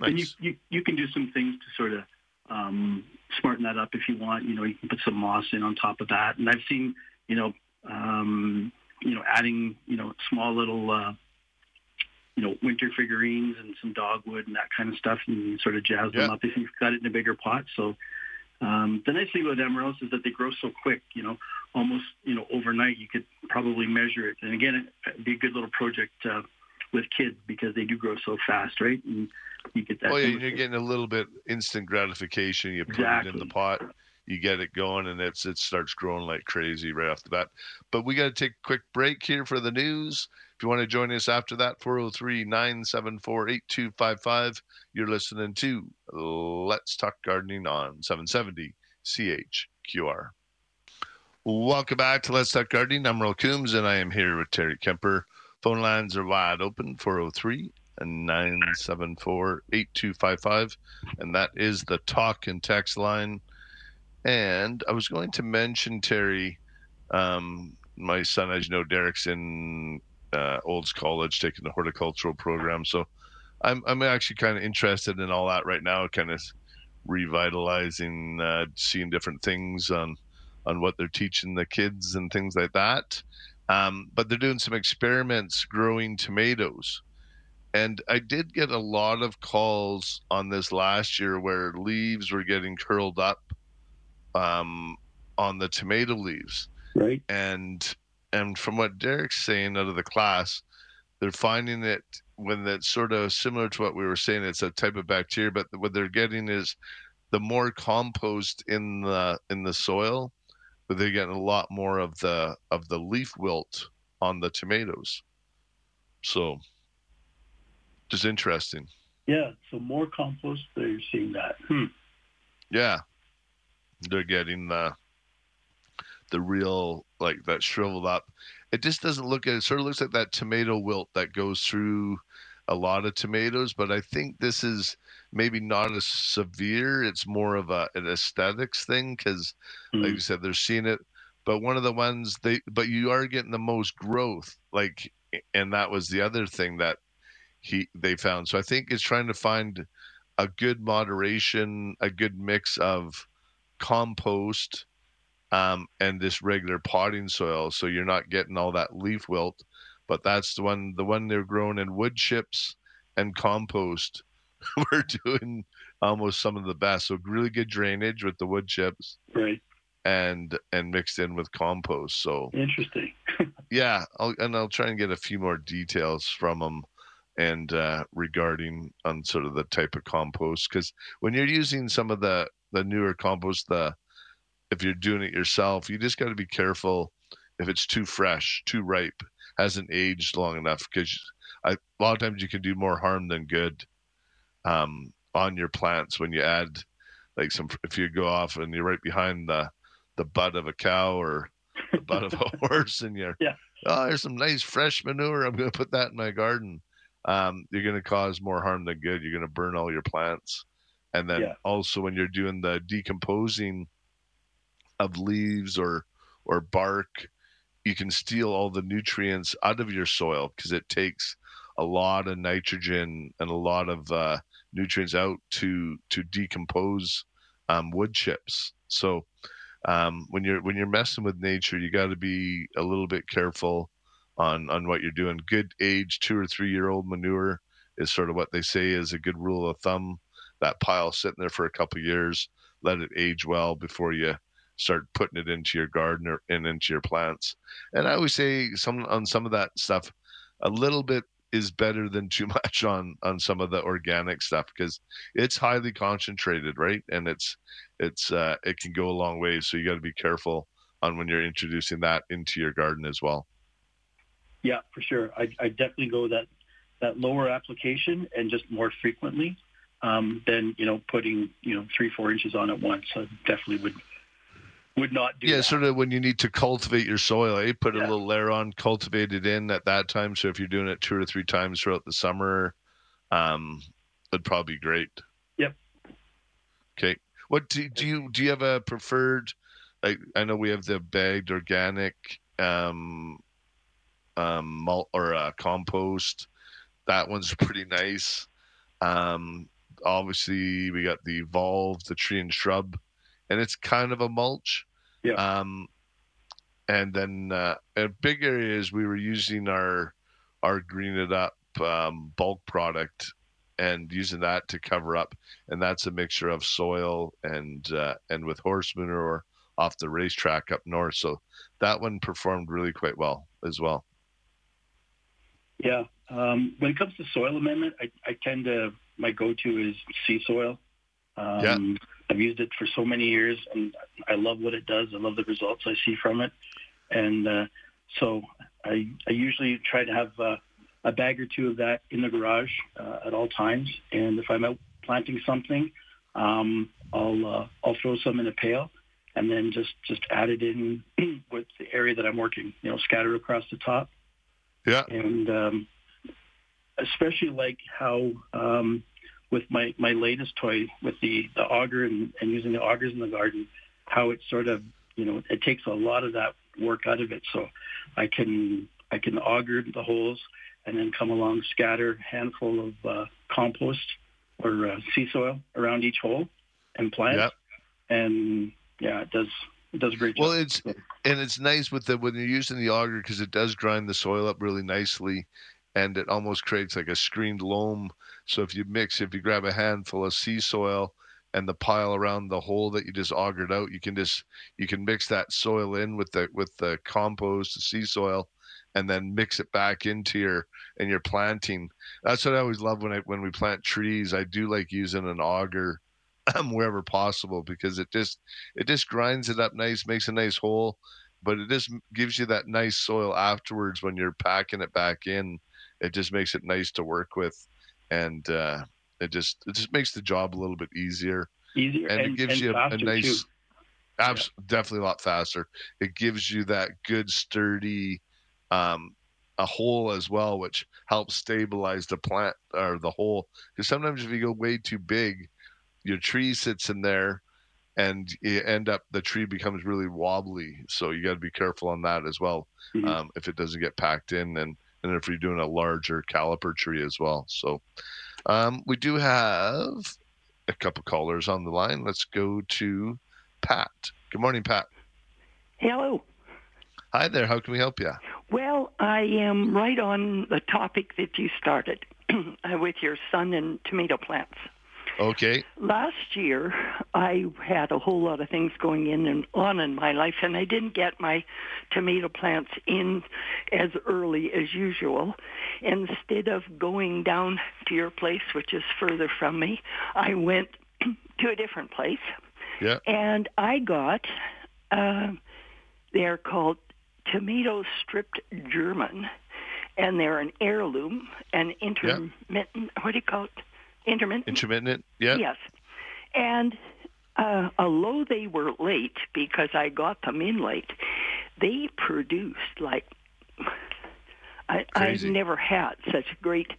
Nice. And you can do some things to sort of smarten that up if you want. You can put some moss in on top of that. And I've seen, adding, small little, winter figurines and some dogwood and that kind of stuff, and sort of jazz them up if you've got it in a bigger pot. So the nice thing about emeralds is that they grow so quick, almost, overnight. You could probably measure it. And again, it'd be a good little project with kids because they do grow so fast, right? And you get that. Oh, yeah, you're getting a little bit instant gratification. You put it in the pot, you get it going, and it starts growing like crazy right off the bat. But we got to take a quick break here for the news. If you want to join us after that, 403-974-8255. You're listening to Let's Talk Gardening on 770 CHQR. Welcome back to Let's Talk Gardening. I'm Merle Coombs, and I am here with Terry Kemper. Phone lines are wide open, 403-974-8255. And that is the talk and text line. And I was going to mention, Terry, my son, as you know, Derek's in Olds College taking the horticultural program. So I'm actually kind of interested in all that right now, kind of revitalizing, seeing different things on what they're teaching the kids and things like that. But they're doing some experiments growing tomatoes. And I did get a lot of calls on this last year where leaves were getting curled up on the tomato leaves. Right. And from what Derek's saying out of the class, they're finding it when that's sort of similar to what we were saying, it's a type of bacteria, but what they're getting is the more compost in the soil, but they're getting a lot more of the leaf wilt on the tomatoes. So just interesting. Yeah, so more compost, they're seeing that. Yeah. They're getting the real, like, that shriveled up. It just doesn't look at it. It sort of looks like that tomato wilt that goes through a lot of tomatoes, but I think this is maybe not as severe. It's more of an aesthetics thing because, like you said, they're seeing it. But one of the ones but you are getting the most growth, like, and that was the other thing that they found. So I think it's trying to find a good moderation, a good mix of compost and this regular potting soil, so you're not getting all that leaf wilt. But that's the one they're growing in wood chips and compost. We're doing almost some of the best. So really good drainage with the wood chips, right? And mixed in with compost. So interesting. Yeah, I'll try and get a few more details from them and regarding on sort of the type of compost, because when you're using some of the newer compost, if you're doing it yourself, you just got to be careful if it's too fresh, too ripe, hasn't aged long enough, because a lot of times you can do more harm than good on your plants when you add, like, if you go off and you're right behind the butt of a cow or the butt of a horse, and there's some nice fresh manure, I'm going to put that in my garden. You're going to cause more harm than good. You're going to burn all your plants. And then also when you're doing the decomposing of leaves or bark, you can steal all the nutrients out of your soil because it takes a lot of nitrogen and a lot of nutrients out to decompose wood chips. So when you're messing with nature, you got to be a little bit careful on what you're doing. Good age 2 or 3 year old manure is sort of what they say is a good rule of thumb. That pile sitting there for a couple of years, let it age well before you start putting it into your garden or and into your plants. And I always say on some of that stuff, a little bit is better than too much on some of the organic stuff, because it's highly concentrated, right? And it's it can go a long way. So you got to be careful on when you're introducing that into your garden as well. Yeah, for sure. I definitely go that lower application and just more frequently than, putting, 3-4 inches on at once. I definitely would not do that. Yeah, sort of when you need to cultivate your soil, put a little layer on, cultivate it in at that time. So if you're doing it 2 or 3 times throughout the summer, that'd probably be great. Yep. Okay. What do you have a preferred? I know we have the bagged organic malt or compost. That one's pretty nice. Obviously we got the evolved, the tree and shrub, and it's kind of a mulch. Yeah. And then a big area is we were using our Green It Up bulk product and using that to cover up, and that's a mixture of soil and with horse manure off the racetrack up north. So that one performed really quite well as well. Yeah. When it comes to soil amendment, I tend to, my go-to is sea soil. I've used it for so many years and I love what it does. I love the results I see from it. And so I usually try to have a bag or two of that in the garage at all times. And if I'm out planting something, I'll throw some in a pail and then just add it in with the area that I'm working, scatter across the top. Yeah. And especially like how with my latest toy with the auger and using the augers in the garden, how it sort of, it takes a lot of that work out of it. So I can auger the holes and then come along, scatter a handful of compost or sea soil around each hole and plant. Yeah. And yeah, it does a great job. Well, it's nice when you're using the auger because it does grind the soil up really nicely, and it almost creates like a screened loam. So if you grab a handful of sea soil and the pile around the hole that you just augered out, you can mix that soil in with the compost, the sea soil, and then mix it back into your planting. That's what I always love when we plant trees. I do like using an auger wherever possible, because it just grinds it up nice, makes a nice hole, but it just gives you that nice soil afterwards when you're packing it back in. It just makes it nice to work with, and it just makes the job a little bit easier, and it gives you a nice, definitely a lot faster. It gives you that good sturdy a hole as well, which helps stabilize the plant or the hole, because sometimes if you go way too big, your tree sits in there and you the tree becomes really wobbly. So you got to be careful on that as well. Mm-hmm. If it doesn't get packed in and if you're doing a larger caliper tree as well. So we do have a couple callers on the line. Let's go to Pat. Good morning, Pat. Hello. Hi there. How can we help you? Well, I am right on the topic that you started with your sun and tomato plants. Okay. Last year, I had a whole lot of things going in and on in my life, and I didn't get my tomato plants in as early as usual. Instead of going down to your place, which is further from me, I went to a different place. Yeah. And I got, they're called tomato stripped German, and they're an heirloom, an intermittent, what do you call it? Intermittent, yeah. Yes. And although they were late, because I got them in late, they produced like I've never had such great.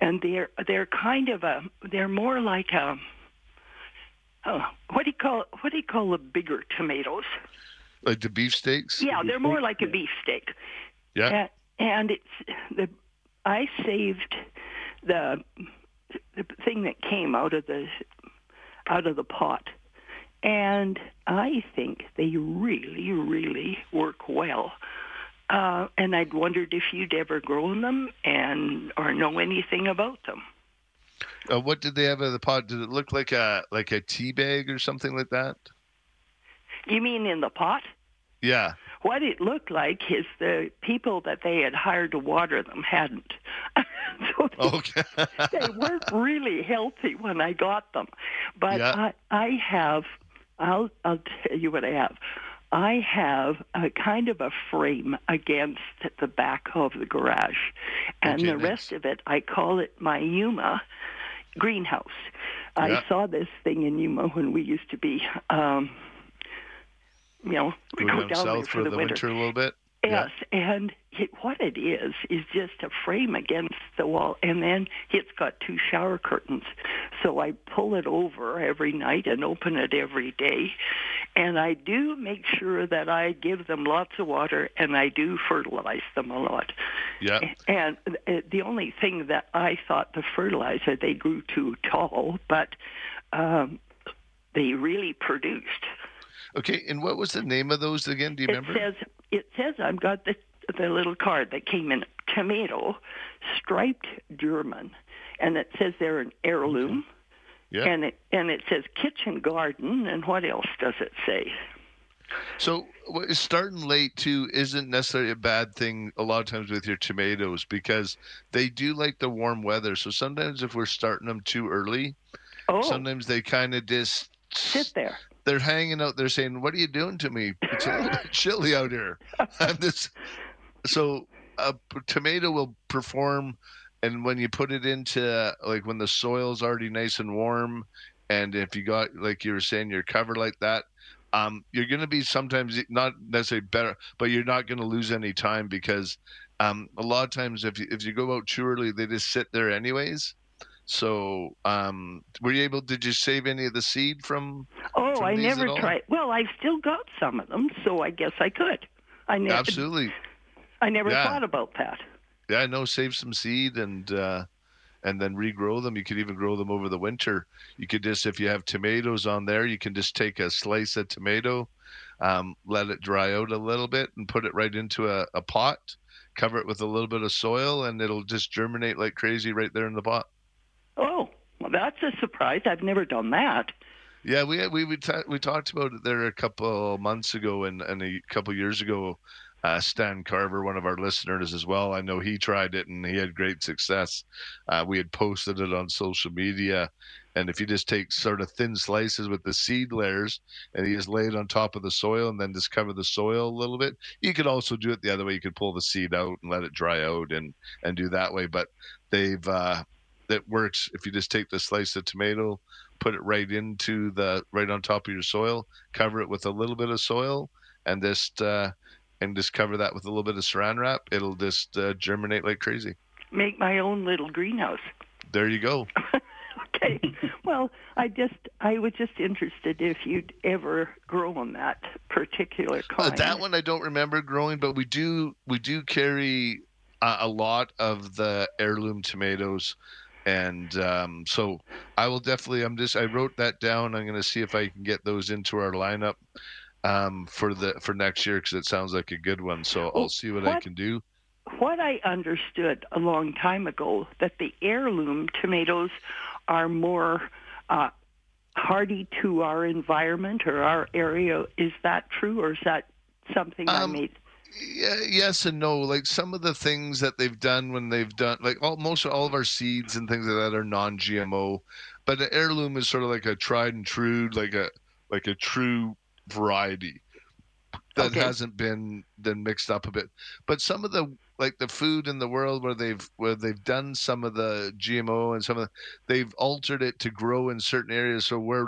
And they're kind of they're more like a what do you call the bigger tomatoes? Like the beefsteaks? Yeah, they're more like a beefsteak. Yeah. And I saved the thing that came out of the pot, And I think they really, really work well. And I'd wondered if you'd ever grown them or know anything about them. What did they have in the pot? Did it look like a tea bag or something like that? You mean in the pot? Yeah. What it looked like is the people that they had hired to water them hadn't. So they weren't really healthy when I got them. But yeah. I'll tell you what I have. I have a kind of a frame against the back of the garage. And the rest of it, I call it my Yuma greenhouse. I saw this thing in Yuma when we used to be... we go down south there for the winter a little bit. Yes, yeah. And what it is just a frame against the wall, and then it's got two shower curtains. So I pull it over every night and open it every day, and I do make sure that I give them lots of water, and I do fertilize them a lot. Yeah. And the only thing that I thought the fertilizer, they grew too tall, but they really produced. Okay, and what was the name of those again? Do you remember? It says I've got the little card that came in, tomato, striped German, and it says they're an heirloom, and it says kitchen garden, and what else does it say? So starting late, too, isn't necessarily a bad thing a lot of times with your tomatoes because they do like the warm weather, so sometimes if we're starting them too early, sometimes they kind of just... sit there. They're hanging out there saying, "What are you doing to me? It's a little bit chilly out here." So a tomato will perform, and when you put it into, like, when the soil's already nice and warm, and if you got, like you were saying, your cover like that, you're going to be sometimes not necessarily better, but you're not going to lose any time because a lot of times if you go out too early, they just sit there anyways. So, did you save any of the seed from? Oh, I never tried. Well, I've still got some of them, so I guess I could. Absolutely. I never thought about that. Yeah, I know. Save some seed and then regrow them. You could even grow them over the winter. You could just, if you have tomatoes on there, you can just take a slice of tomato, let it dry out a little bit, and put it right into a pot. Cover it with a little bit of soil, and it'll just germinate like crazy right there in the pot. Oh, well, that's a surprise. I've never done that. Yeah, we talked about it there a couple months ago and a couple years ago. Stan Carver, one of our listeners as well, I know he tried it and he had great success. We had posted it on social media. And if you just take sort of thin slices with the seed layers and you just lay it on top of the soil and then just cover the soil a little bit, you could also do it the other way. You could pull the seed out and let it dry out and do that way. But they've... that works if you just take the slice of tomato, put it right into right on top of your soil, cover it with a little bit of soil, and just cover that with a little bit of saran wrap. It'll just germinate like crazy. Make my own little greenhouse. There you go. Okay. Well, I was just interested if you'd ever grown that particular kind. That one I don't remember growing, but we do carry a lot of the heirloom tomatoes. And so I will definitely, I wrote that down. I'm going to see if I can get those into our lineup for next year because it sounds like a good one. So I'll see what I can do. What I understood a long time ago, that the heirloom tomatoes are more hardy to our environment or our area. Is that true or is that something I made? Yes and no. Like some of the things that they've done when they've done, like most all of our seeds and things like that are non-GMO, but the heirloom is sort of like a tried and true, like a true variety that hasn't been mixed up a bit. But some of the like the food in the world where they've done some of the GMO and they've altered it to grow in certain areas, so where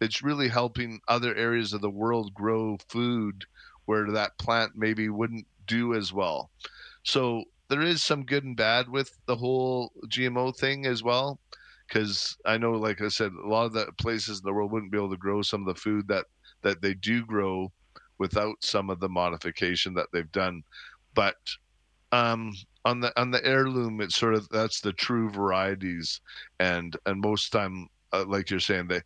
it's really helping other areas of the world grow food where that plant maybe wouldn't do as well. So there is some good and bad with the whole GMO thing as well, because I know, like I said, a lot of the places in the world wouldn't be able to grow some of the food that they do grow without some of the modification that they've done. But on the heirloom, it's sort of, that's the true varieties, and most time, like you're saying, they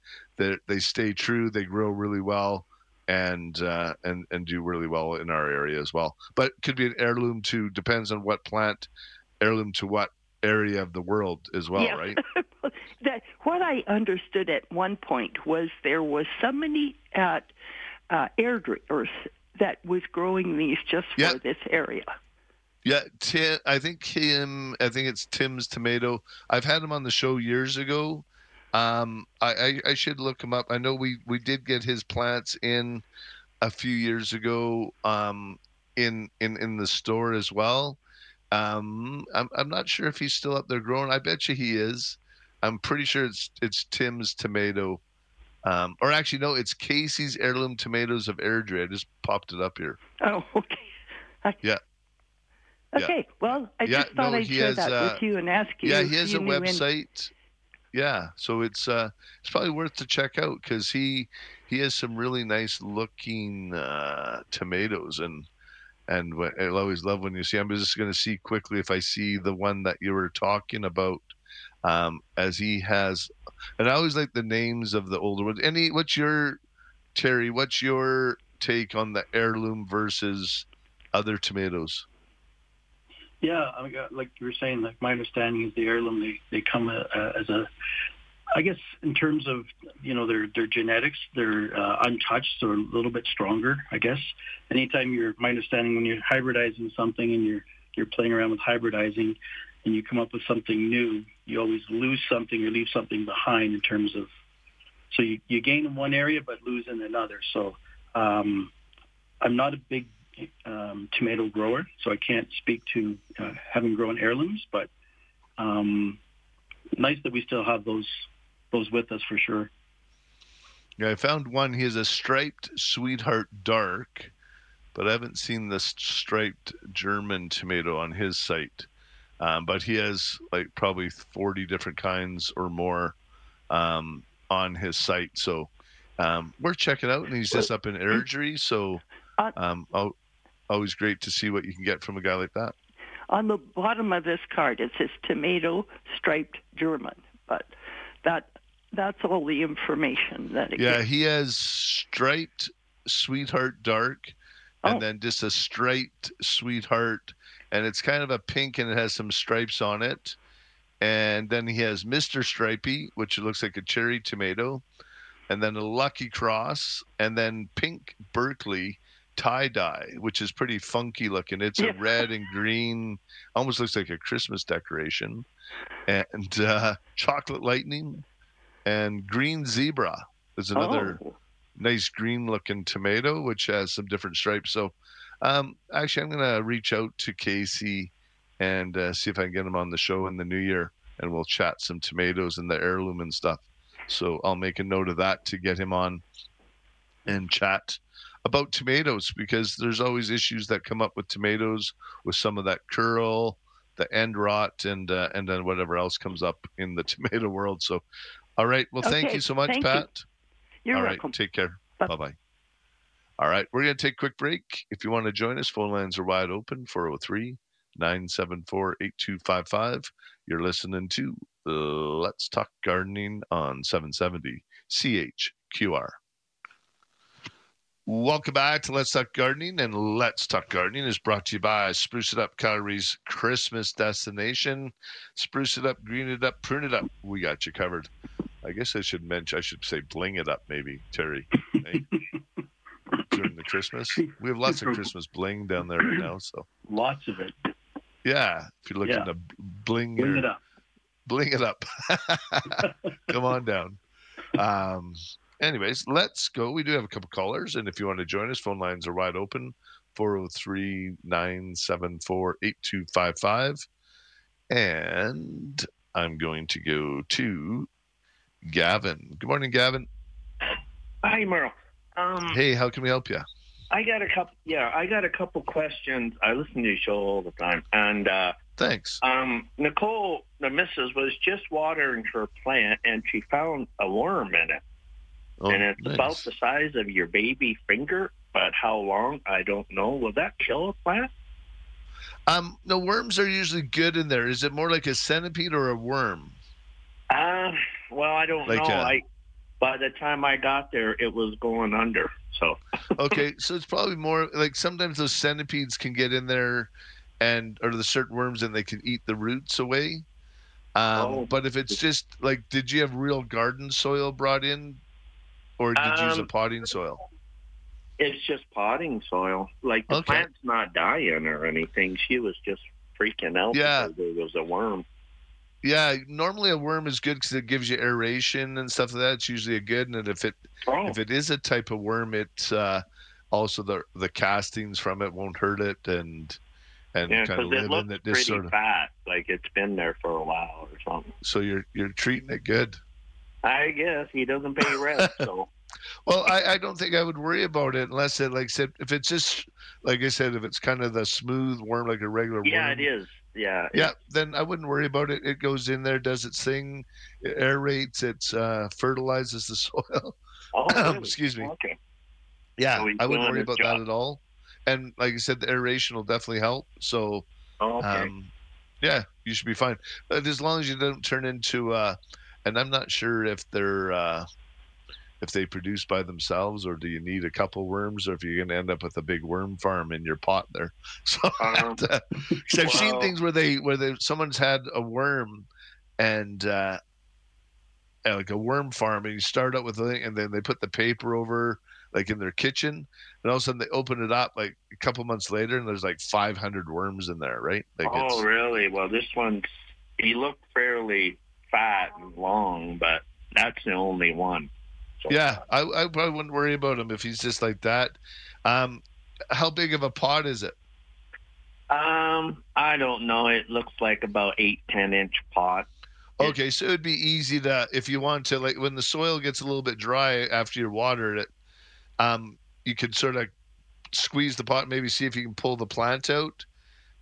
They stay true. They grow really well, and do really well in our area as well. But could be an heirloom to, depends on what plant, heirloom to what area of the world as well, yeah. Right? That, what I understood at one point was there was somebody at Airdrie that was growing these just for this area. Yeah, I think it's Tim's Tomato. I've had him on the show years ago. I should look him up. I know we did get his plants in a few years ago in the store as well. I'm not sure if he's still up there growing. I bet you he is. I'm pretty sure it's Tim's Tomato. Or actually, no, it's Casey's Heirloom Tomatoes of Airdrie. I just popped it up here. Oh, okay. Yeah. Okay, well, I just thought I'd share that with you and ask you. Yeah, he has a website. Yeah, so it's probably worth to check out because he has some really nice-looking tomatoes, and I always love when you see them. I'm just going to see quickly if I see the one that you were talking about as he has. And I always like the names of the older ones. Terry, what's your take on the heirloom versus other tomatoes? Yeah, like you were saying, like my understanding is the heirloom, they come as a, I guess in terms of, you know, their genetics, they're untouched, so a little bit stronger, I guess. Anytime my understanding, when you're hybridizing something and you're playing around with hybridizing and you come up with something new, you always lose something or leave something behind in terms of, so you gain in one area but lose in another. So I'm not a big tomato grower, so I can't speak to having grown heirlooms, but nice that we still have those with us for sure. Yeah, I found one. He has a striped Sweetheart Dark, but I haven't seen the striped German tomato on his site. But he has like probably 40 different kinds or more on his site, so we're checking out. And he's just up in Airdrie, so always great to see what you can get from a guy like that. On the bottom of this card, it says tomato striped German, but that's all the information that it gives. He has striped Sweetheart Dark, and then just a striped Sweetheart, and it's kind of a pink and it has some stripes on it. And then he has Mr. Stripey, which looks like a cherry tomato, and then a Lucky Cross, and then Pink Berkeley Tie-Dye, which is pretty funky looking. It's a red and green, almost looks like a Christmas decoration, and Chocolate Lightning, and Green Zebra is another nice green looking tomato, which has some different stripes. So actually, I'm going to reach out to Casey and see if I can get him on the show in the new year, and we'll chat some tomatoes and the heirloom and stuff. So I'll make a note of that to get him on and chat about tomatoes, because there's always issues that come up with tomatoes, with some of that curl, the end rot, and then whatever else comes up in the tomato world. So, all right. Well, thank you so much, Pat. You're welcome. All right. Take care. Bye-bye. All right. We're going to take a quick break. If you want to join us, phone lines are wide open, 403-974-8255. You're listening to Let's Talk Gardening on 770 CHQR. Welcome back to Let's Talk Gardening, and Let's Talk Gardening is brought to you by Spruce It Up, Calgary's Christmas destination. Spruce it up, green it up, prune it up. We got you covered. I guess I should mention, I should say bling it up maybe, Terry, eh? During the Christmas. We have lots of Christmas bling down there right now. So lots of it. Yeah, if you're looking to bling it up. Bling it up. Come on down. Anyways, let's go. We do have a couple callers, and if you want to join us, phone lines are wide open, 403-974-8255. And I'm going to go to Gavin. Good morning, Gavin. Hi, Merle. Hey, how can we help you? I got a couple questions. I listen to your show all the time. And thanks. Nicole, the missus, was just watering her plant, and she found a worm in it. Oh, and it's about the size of your baby finger, but how long, I don't know. Will that kill a plant? No, worms are usually good in there. Is it more like a centipede or a worm? Well, I don't know. by the time I got there, it was going under. So okay, so it's probably more like sometimes those centipedes can get in there, and or the certain worms, and they can eat the roots away. But if it's just like, did you have real garden soil brought in, or did you use a potting soil? It's just potting soil. Like the plant's not dying or anything. She was just freaking out because there was a worm. Yeah, normally a worm is good because it gives you aeration and stuff like that. It's usually a good, and if it is a type of worm, it's also the castings from it won't hurt it, and yeah, kind of live in it. Pretty sort of fat, like it's been there for a while or something. So you're treating it good. I guess he doesn't pay rent, so. Well, I don't think I would worry about it unless it, like said, if it's just like I said, if it's kind of the smooth worm, like a regular worm. Yeah, it is. Yeah. Then I wouldn't worry about it. It goes in there, does its thing, it aerates, it fertilizes the soil. Oh, really? Excuse me. Okay. Yeah, so I wouldn't worry about that at all. And like I said, the aeration will definitely help. So, yeah, you should be fine. But as long as you don't turn into, and I'm not sure if they're. If they produce by themselves, or do you need a couple worms, or if you're going to end up with a big worm farm in your pot there? So I've seen things where someone's had a worm and like a worm farm, and you start out with a thing, and then they put the paper over like in their kitchen, and all of a sudden they open it up like a couple months later, and there's like 500 worms in there, right? Like really? Well, this one, he looked fairly fat and long, but that's the only one. Yeah, I probably wouldn't worry about him if he's just like that. How big of a pot is it? I don't know. It looks like about 8-10 inch pot. Okay, so it would be easy to, if you want to, like when the soil gets a little bit dry after you watered it, you could sort of squeeze the pot, maybe see if you can pull the plant out,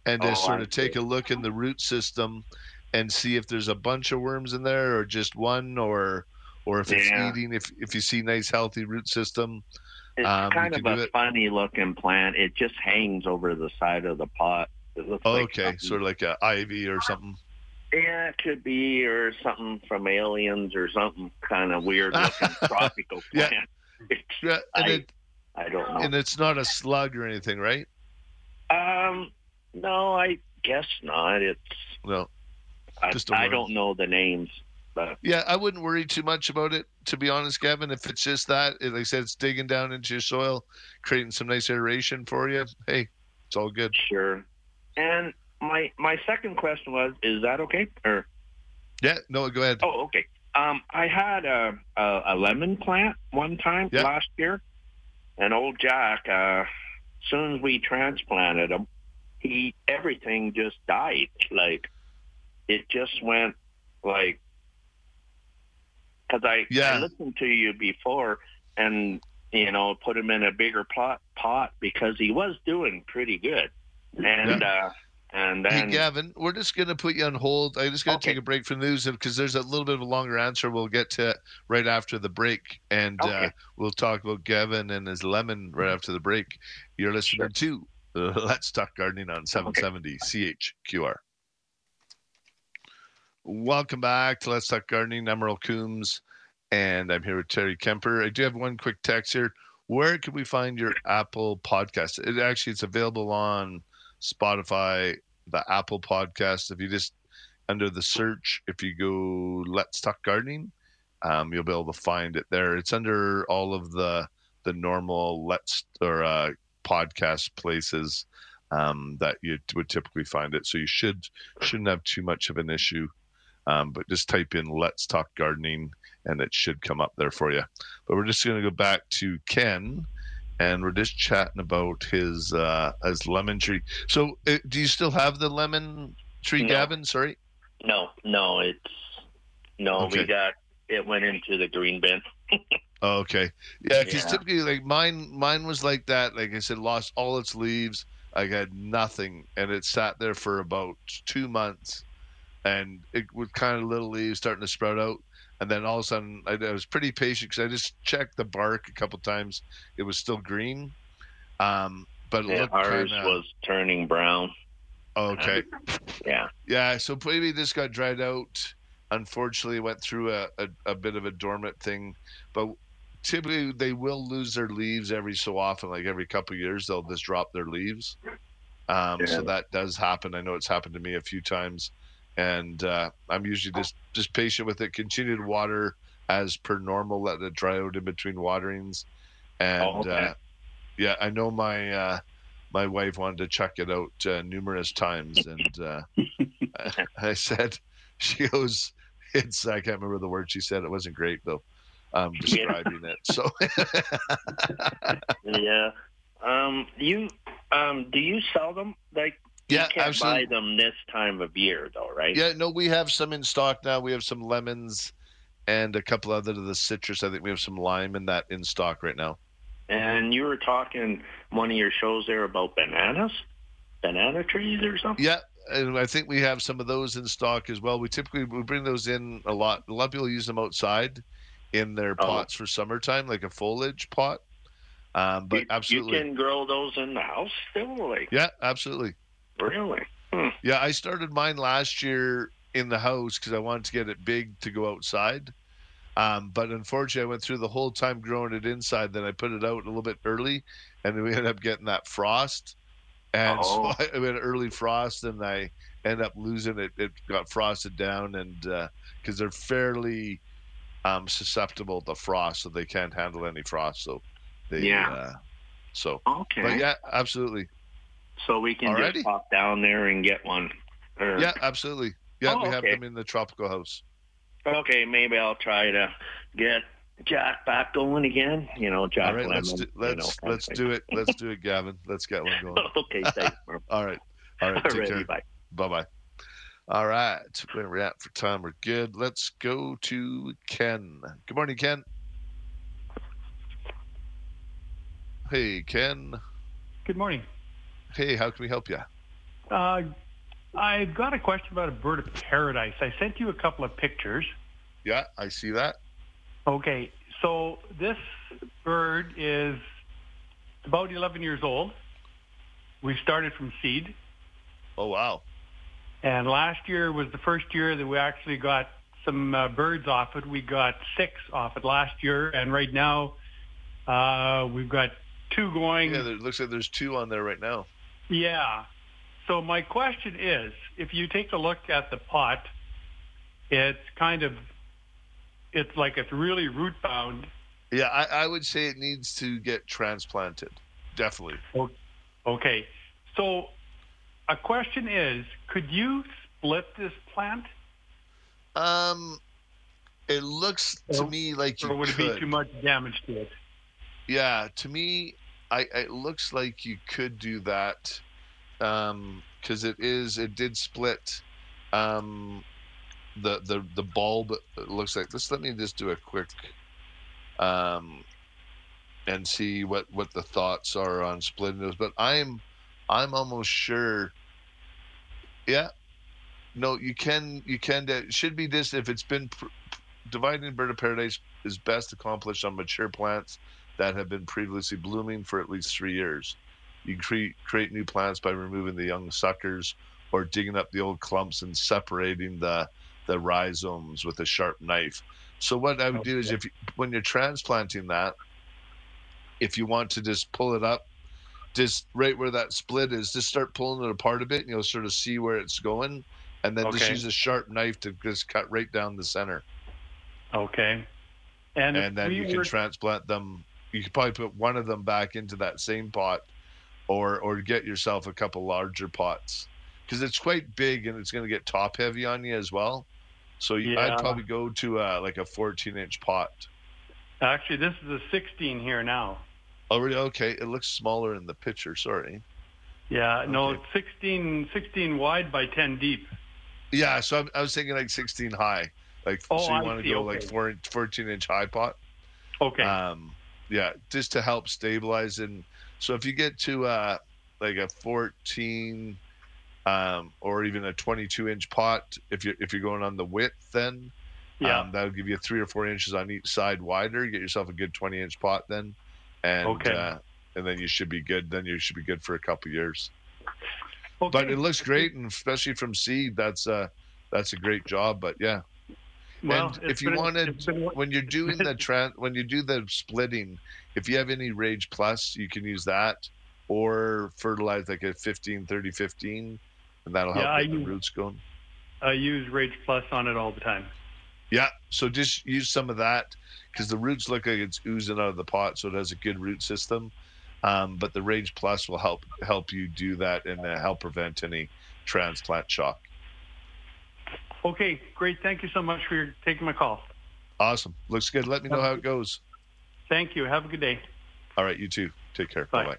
and just sort of take a look in the root system and see if there's a bunch of worms in there or just one or if it's eating, if you see nice healthy root system. It's kind of a funny looking plant. It just hangs over the side of the pot. It looks like sort of like an ivy or something. Yeah, it could be, or something from aliens or something kind of weird looking tropical plant. Yeah, and I don't know. And it's not a slug or anything, right? No, I guess not. I don't know the names. Yeah, I wouldn't worry too much about it, to be honest, Gavin. If it's just that, like I said, it's digging down into your soil, creating some nice aeration for you. Hey, it's all good. Sure. And my second question was, is that okay? Or yeah, no, go ahead. Oh, okay. I had a lemon plant one time last year, and old Jack, as soon as we transplanted him, everything just died. Like it just went like. Because I listened to you before and, you know, put him in a bigger pot because he was doing pretty good. And and then... Hey, Gavin, we're just going to put you on hold. I'm just going to take a break for news because there's a little bit of a longer answer we'll get to right after the break. And we'll talk about Gavin and his lemon right after the break. You're listening to Let's Talk Gardening on 770 CHQR. Welcome back to Let's Talk Gardening. I'm Merle Coombs, and I'm here with Terry Kemper. I do have one quick text here. Where can we find your Apple podcast? It's available on Spotify, the Apple podcast. If you just, under the search, if you go Let's Talk Gardening, you'll be able to find it there. It's under all of the normal podcast places that you would typically find it. So you shouldn't have too much of an issue. But just type in Let's Talk Gardening, and it should come up there for you. But we're just going to go back to Ken, and we're just chatting about his lemon tree. So do you still have the lemon tree, Gavin? Sorry? No, we got it went into the green bin. Okay. Yeah, because typically like mine was like that. Like I said, lost all its leaves. I had nothing, and it sat there for about 2 months. And it was kind of little leaves starting to sprout out. And then all of a sudden, I was pretty patient because I just checked the bark a couple times. It was still green. But it looked ours was turning brown. Okay. Yeah. Yeah, so maybe this got dried out. unfortunately went through a bit of a dormant thing, but typically they will lose their leaves every so often. Like every couple of years, they'll just drop their leaves. So that does happen. I know it's happened to me a few times, and I'm usually just patient with it. Continue to water as per normal. Let it dry out in between waterings. And I know my my wife wanted to check it out numerous times, and I said, she goes, it's, I can't remember the word she said. It wasn't great though. Describing it. So yeah. You do you sell them? Like you can't absolutely buy them this time of year though, right? Yeah, no, we have some in stock now. We have some lemons and a couple other of the citrus. I think we have some lime in that in stock right now. And you were talking one of your shows there about bananas? Banana trees or something? Yeah. And I think we have some of those in stock as well. We typically bring those in a lot. A lot of people use them outside in their pots for summertime, like a foliage pot. But absolutely, you can grow those in the house still. Like absolutely. Really? Hmm. Yeah, I started mine last year in the house because I wanted to get it big to go outside. But unfortunately, I went through the whole time growing it inside. Then I put it out a little bit early, and then we ended up getting that frost. And so I had early frost, and I ended up losing it. It got frosted down, and because they're fairly susceptible to frost, so they can't handle any frost. So they, okay. But yeah, absolutely. So we can just pop down there and get one. Or... Yeah, absolutely. Yeah, we have them in the tropical house. Okay, maybe I'll try to get Jack back going again. You know, Jack. All right, let's do it. Let's do it, Gavin. Let's get one going. Okay, thanks, bro. All right. Take care. Bye. All right, where we're at for time, we're good. Let's go to Ken. Good morning, Ken. Hey, Ken. Good morning. Hey, how can we help you? I've got a question about a bird of paradise. I sent you a couple of pictures. Yeah, I see that. Okay, so this bird is about 11 years old. We started from seed. Oh, wow. And last year was the first year that we actually got some birds off it. We got 6 off it last year, and right now we've got 2 going. Yeah, it looks like there's 2 on there right now. Yeah. So my question is, if you take a look at the pot, it's kind of... It's like it's really root bound. Yeah, I would say it needs to get transplanted, definitely. Okay. So a question is, could you split this plant? It looks to me like you could. Or would it be too much damage to it? Yeah, to me, it looks like you could do that because it did split. The bulb looks like this. Let me just do a quick and see what the thoughts are on splitting those. But I'm almost sure. Yeah, no, you can. It should be this. If it's been dividing bird of paradise is best accomplished on mature plants that have been previously blooming for at least 3 years. You can create new plants by removing the young suckers or digging up the old clumps and separating the rhizomes with a sharp knife. So what I would do is when you're transplanting that, if you want to just pull it up, just right where that split is, just start pulling it apart a bit and you'll sort of see where it's going. And then just use a sharp knife to just cut right down the center. Okay. And then you can transplant them. You could probably put one of them back into that same pot or get yourself a couple larger pots. Because it's quite big and it's going to get top heavy on you as well. So I'd probably go to like a 14-inch pot. Actually, this is a 16 here now. Oh, really? Okay. It looks smaller in the picture. Sorry. Yeah. Okay. No, it's 16 wide by 10 deep. Yeah. So I was thinking like 16 high. Like, so you want to go like 14-inch high pot. Okay. Yeah. Just to help stabilize. And so if you get to like a 14... or even a 22-inch pot, if you're going on the width, then that'll give you 3 or 4 inches on each side wider. You get yourself a good 20-inch pot then, and then you should be good. Then you should be good for a couple years. Okay. But it looks great, and especially from seed, that's a great job. But yeah, Well, and if you wanted, when you're doing the when you do the splitting, if you have any Rage Plus, you can use that or fertilize like a 15-30-15, and that'll help get the roots going. I use Rage Plus on it all the time. Yeah, so just use some of that because the roots look like it's oozing out of the pot, so it has a good root system. But the Rage Plus will help you do that and help prevent any transplant shock. Okay, great. Thank you so much for taking my call. Awesome. Looks good. Let me know how it goes. Thank you. Have a good day. All right, you too. Take care. Bye. Bye-bye.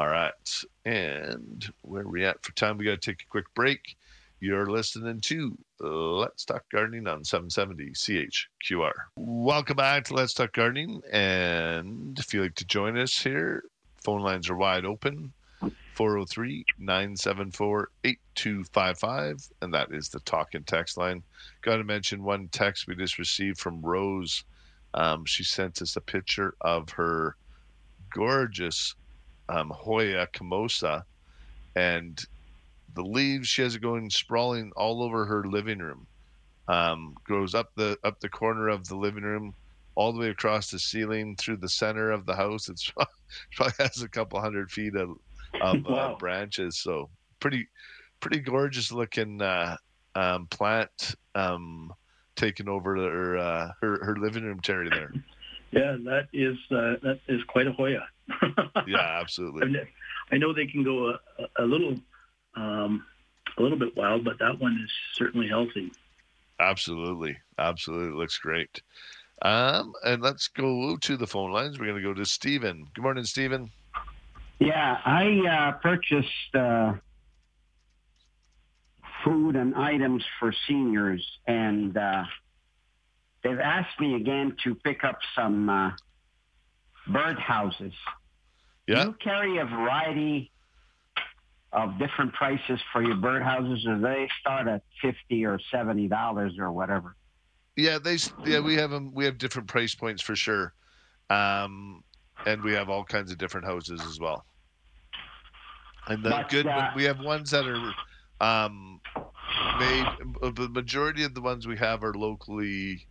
All right, and where are we at for time? We got to take a quick break. You're listening to Let's Talk Gardening on 770 CHQR. Welcome back to Let's Talk Gardening. And if you'd like to join us here, phone lines are wide open, 403-974-8255. And that is the talk and text line. Got to mention one text we just received from Rose. She sent us a picture of her gorgeous Hoya Cymosa, and the leaves she has going sprawling all over her living room, goes up the corner of the living room, all the way across the ceiling through the center of the house. It's probably has a couple 100 feet of wow. Branches. So pretty gorgeous looking plant taking over her living room, Terry. There. Yeah, that is quite a Hoya. Yeah, absolutely. I know they can go a little bit wild, but that one is certainly healthy. Absolutely, looks great. And let's go to the phone lines. We're going to go to Stephen. Good morning, Stephen. Yeah, I purchased food and items for seniors, and they've asked me again to pick up some birdhouses. Yeah, do you carry a variety of different prices for your birdhouses, or they start at $50 or $70 or whatever? Yeah, we have them. We have different price points for sure, and we have all kinds of different houses as well. And we have ones that are made. The majority of the ones we have are locally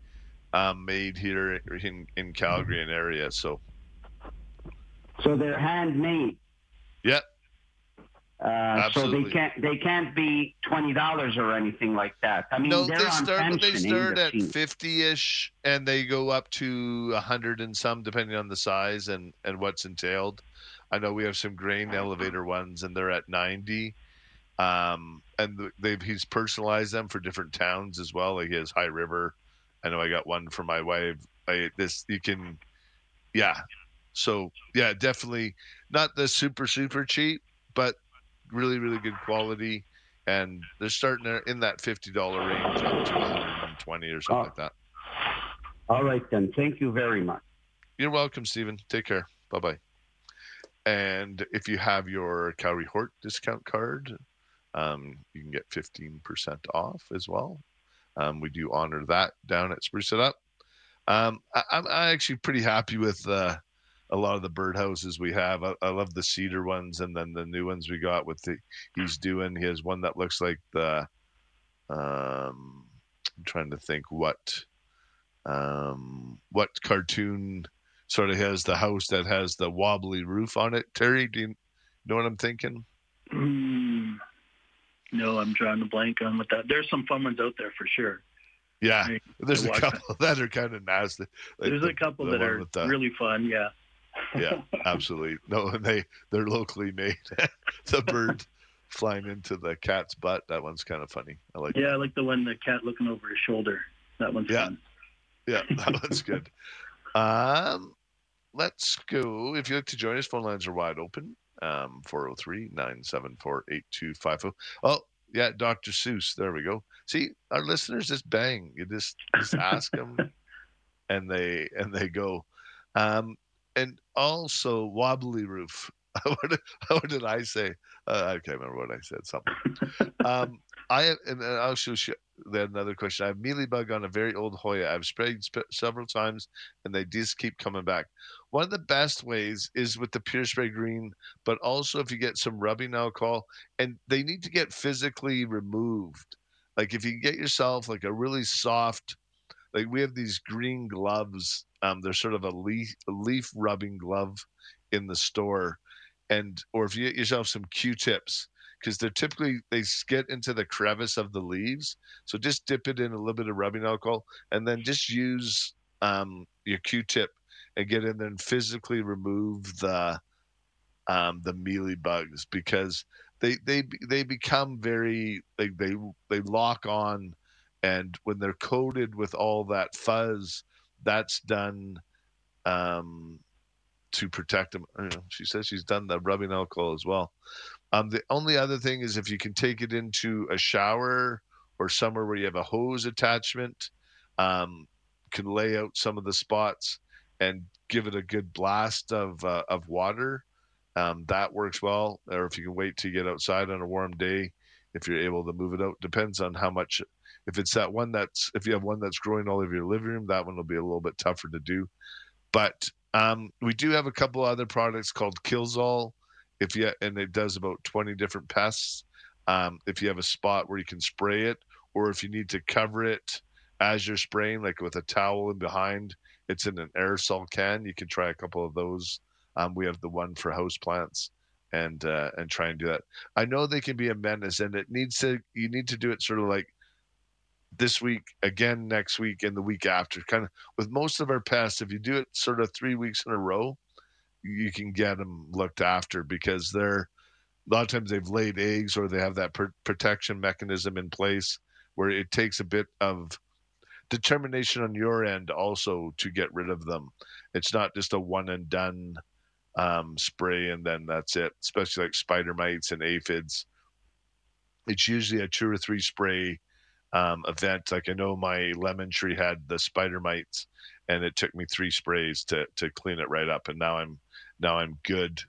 made here in Calgary and area. So they're handmade. Yep. So they can't be $20 or anything like that. I mean, no, they start at 50-ish and they go up to 100 and some, depending on the size and what's entailed. I know we have some grain elevator ones and they're at 90. And he's personalized them for different towns as well. Like he has High River. I know I got one for my wife. So yeah, definitely not the super, super cheap, but really, really good quality, and they're starting in that $50 range up to $120 or something like that. All right, then. Thank you very much. You're welcome, Stephen. Take care. Bye-bye. And if you have your Cowrie Hort discount card, you can get 15% off as well. We do honor that down at Spruce It Up. I'm actually pretty happy with a lot of the birdhouses we have. I love the cedar ones, and then the new ones we got with he has one that looks like the I'm trying to think what cartoon sort of has the house that has the wobbly roof on it. Terry, do you know what I'm thinking? No, I'm drawing a blank on with that. There's some fun ones out there for sure. Yeah, I mean, there's a couple that are kind of nasty. Like there's a couple that are really fun, yeah. Yeah, absolutely. No, and they're locally made. The bird flying into the cat's butt. That one's kind of funny. I like. Yeah, I like the one the cat looking over his shoulder. That one's fun. Yeah, that one's good. Let's go. If you'd like to join us, phone lines are wide open. 403-974-8250. Oh, yeah, Dr. Seuss. There we go. See, our listeners just bang. You just ask them, and they go. And also, wobbly roof. What did I say? I can't remember what I said. Something. Another question. I have mealybug on a very old Hoya. I've sprayed several times, and they just keep coming back. One of the best ways is with the Pure Spray Green, but also if you get some rubbing alcohol, and they need to get physically removed. Like if you can get yourself like a really soft Like we have these green gloves. They're sort of a leaf rubbing glove in the store, or if you get yourself some Q-tips, because they're typically, they get into the crevice of the leaves. So just dip it in a little bit of rubbing alcohol, and then just use your Q-tip and get in there and physically remove the mealy bugs, because they become very, like they lock on, and when they're coated with all that fuzz, that's done to protect them. I don't know, she says she's done the rubbing alcohol as well. The only other thing is if you can take it into a shower or somewhere where you have a hose attachment, can lay out some of the spots and give it a good blast of water. That works well. Or if you can wait to get outside on a warm day, if you're able to move it out, depends on how much. If it's that one if you have one that's growing all over your living room, that one will be a little bit tougher to do. But we do have a couple other products called Kills All, and it does about 20 different pests. If you have a spot where you can spray it, or if you need to cover it as you're spraying, like with a towel in behind, it's in an aerosol can. You can try a couple of those. We have the one for house plants, and try and do that. I know they can be a menace, and you need to do it sort of like this week, again next week, and the week after. Kind of with most of our pests, if you do it sort of 3 weeks in a row, you can get them looked after, because a lot of times they've laid eggs, or they have that protection mechanism in place, where it takes a bit of determination on your end also to get rid of them. It's not just a one and done spray and then that's it, especially like spider mites and aphids. It's usually a 2 or 3 spray event. Like I know my lemon tree had the spider mites, and it took me 3 sprays to clean it right up, and now I'm good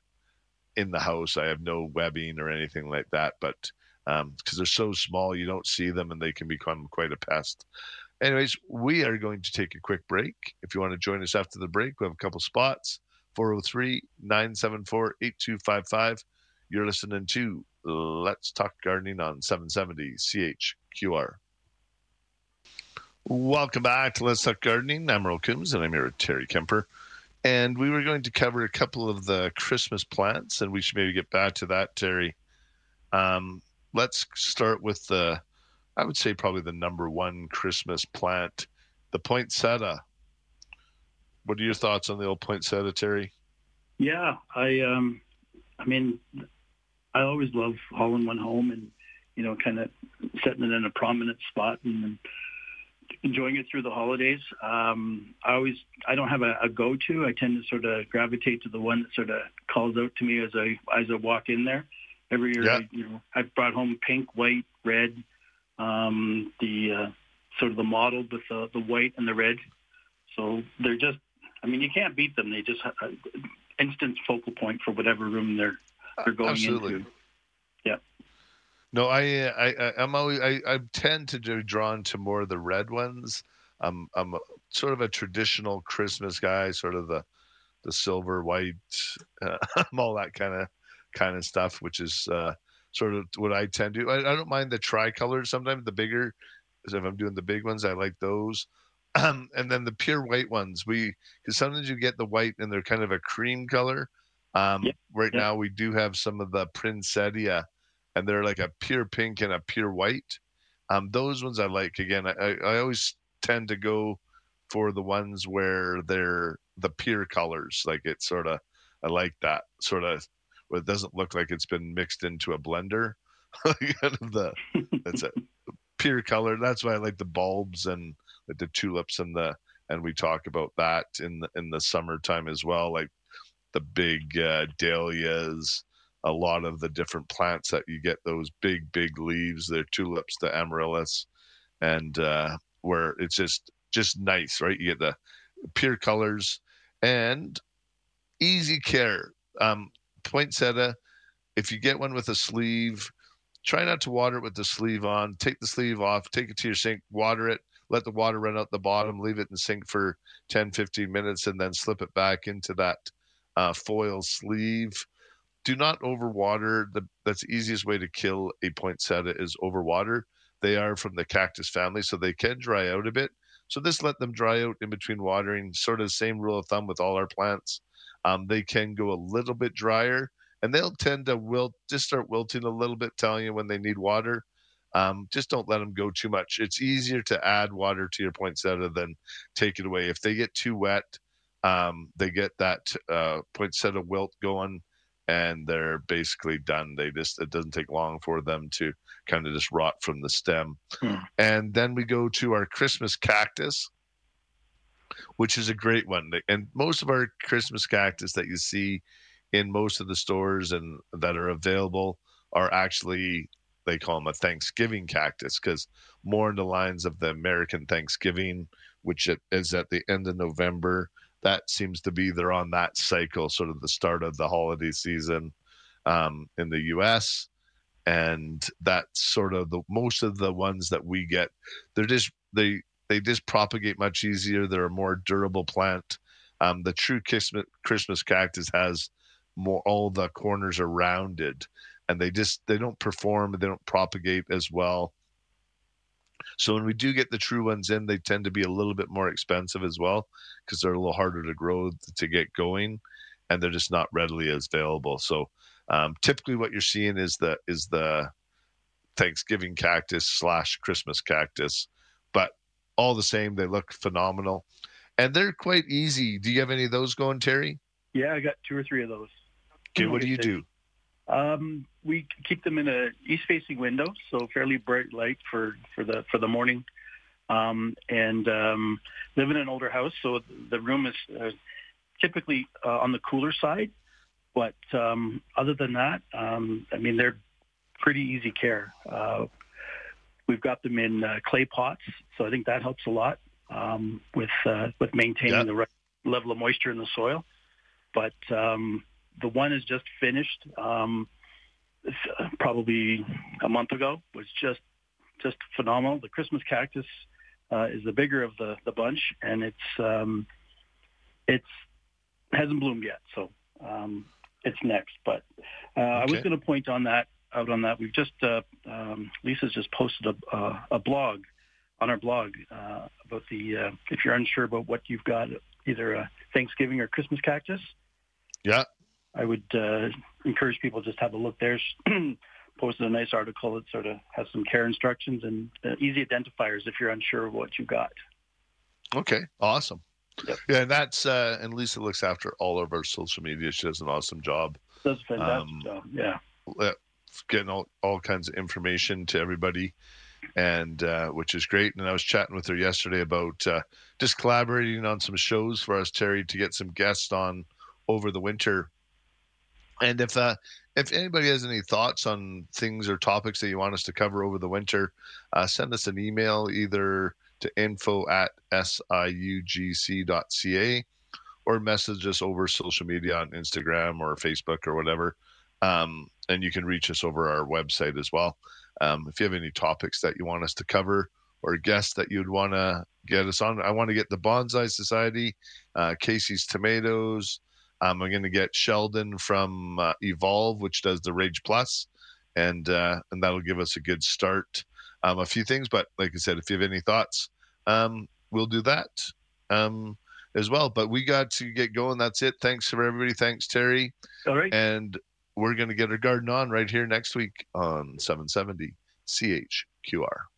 in the house. I have no webbing or anything like that, but because they're so small, you don't see them, and they can become quite a pest. Anyways, we are going to take a quick break. If you want to join us after the break, we have a couple spots. 403-974-8255. You're listening to Let's Talk Gardening on 770 CHQR. Welcome back to Let's Talk Gardening. I'm Merle Coombs, and I'm here with Terry Kemper. And we were going to cover a couple of the Christmas plants, and we should maybe get back to that, Terry. Let's start with I would say probably the number one Christmas plant, the poinsettia. What are your thoughts on the old poinsettia, Terry? Yeah, I always love hauling one home and, kind of setting it in a prominent spot and enjoying it through the holidays. I don't have a go-to. I tend to sort of gravitate to the one that sort of calls out to me as I walk in there. Every year, yeah. I've brought home pink, white, red, sort of the model with the white and the red. So they're just, you can't beat them. They just have an instant focal point for whatever room they're going Absolutely. Into. Yeah. No, I tend to be drawn to more of the red ones. I'm sort of a traditional Christmas guy, sort of the silver, white, all that kind of stuff, which is, sort of what I tend to do. I don't mind the tricolors sometimes, the bigger, because if I'm doing the big ones, I like those. And then the pure white ones, because sometimes you get the white and they're kind of a cream color. Now we do have some of the Prinsettia, and they're like a pure pink and a pure white. Those ones I like. Again, I always tend to go for the ones where they're the pure colors. Like it's sort of, I like that sort of, where it doesn't look like it's been mixed into a blender. That's a pure color. That's why I like the bulbs and like the tulips and we talk about that in the summertime as well, like the big dahlias, a lot of the different plants that you get those big leaves, their tulips, the amaryllis, and where it's just nice, right? You get the pure colors and easy care. Poinsettia, if you get one with a sleeve, try not to water it with the sleeve on. Take the sleeve off, take it to your sink, water it, let the water run out the bottom, leave it in the sink for 10-15 minutes, and then slip it back into that foil sleeve. Do not overwater. That's the easiest way to kill a poinsettia is overwater. They are from the cactus family, so they can dry out a bit. So just let them dry out in between watering. Sort of the same rule of thumb with all our plants. They can go a little bit drier, and they'll tend to wilt, just start wilting a little bit, telling you when they need water. Just don't let them go too much. It's easier to add water to your poinsettia than take it away. If they get too wet, they get that poinsettia wilt going, and they're basically done. It doesn't take long for them to kind of just rot from the stem. And then we go to our Christmas cactus, which is a great one. And most of our Christmas cactus that you see in most of the stores and that are available are actually, they call them a Thanksgiving cactus, because more in the lines of the American Thanksgiving, which is at the end of November. That seems to be, they're on that cycle, sort of the start of the holiday season in the U.S. And that's sort of the most of the ones that we get. They just propagate much easier. They're a more durable plant. The true Christmas cactus has more, all the corners are rounded, and they don't perform, they don't propagate as well. So when we do get the true ones in, they tend to be a little bit more expensive as well, because they're a little harder to grow, to get going, and they're just not readily as available. So typically what you're seeing is the Thanksgiving cactus / Christmas cactus, but all the same, they look phenomenal, and they're quite easy. Do you have any of those going, Terry? Yeah, I got 2 or 3 of those. Okay, what do you do? We keep them in a east-facing window, so fairly bright light for the morning. And live in an older house, so the room is typically on the cooler side. But other than that, I mean, they're pretty easy care. We've got them in clay pots, so I think that helps a lot with maintaining the right level of moisture in the soil. But the one is just finished probably a month ago. It was just phenomenal. The Christmas cactus is the bigger of the bunch, and it's hasn't bloomed yet, so it's next. But I was going to point on that out on that. We've just Lisa's just posted a blog on our blog about the if you're unsure about what you've got, either a Thanksgiving or Christmas cactus. Yeah, I would encourage people just have a look there. Posted a nice article that sort of has some care instructions and easy identifiers if you're unsure of what you got. Okay, awesome. Yep. Yeah, and that's and Lisa looks after all of our social media. She does an awesome job. Does a fantastic job. Yeah, getting all kinds of information to everybody, and which is great. And I was chatting with her yesterday about just collaborating on some shows for us, Terry, to get some guests on over the winter. And if anybody has any thoughts on things or topics that you want us to cover over the winter, send us an email either to info@siugc.ca or message us over social media on Instagram or Facebook or whatever. And you can reach us over our website as well. If you have any topics that you want us to cover or guests that you'd want to get us on, I want to get the Bonsai Society, Casey's Tomatoes. I'm going to get Sheldon from Evolve, which does the Rage Plus, and that'll give us a good start. A few things, but like I said, if you have any thoughts, we'll do that as well. But we got to get going. That's it. Thanks for everybody. Thanks, Terry. All right. And we're going to get our garden on right here next week on 770 CHQR.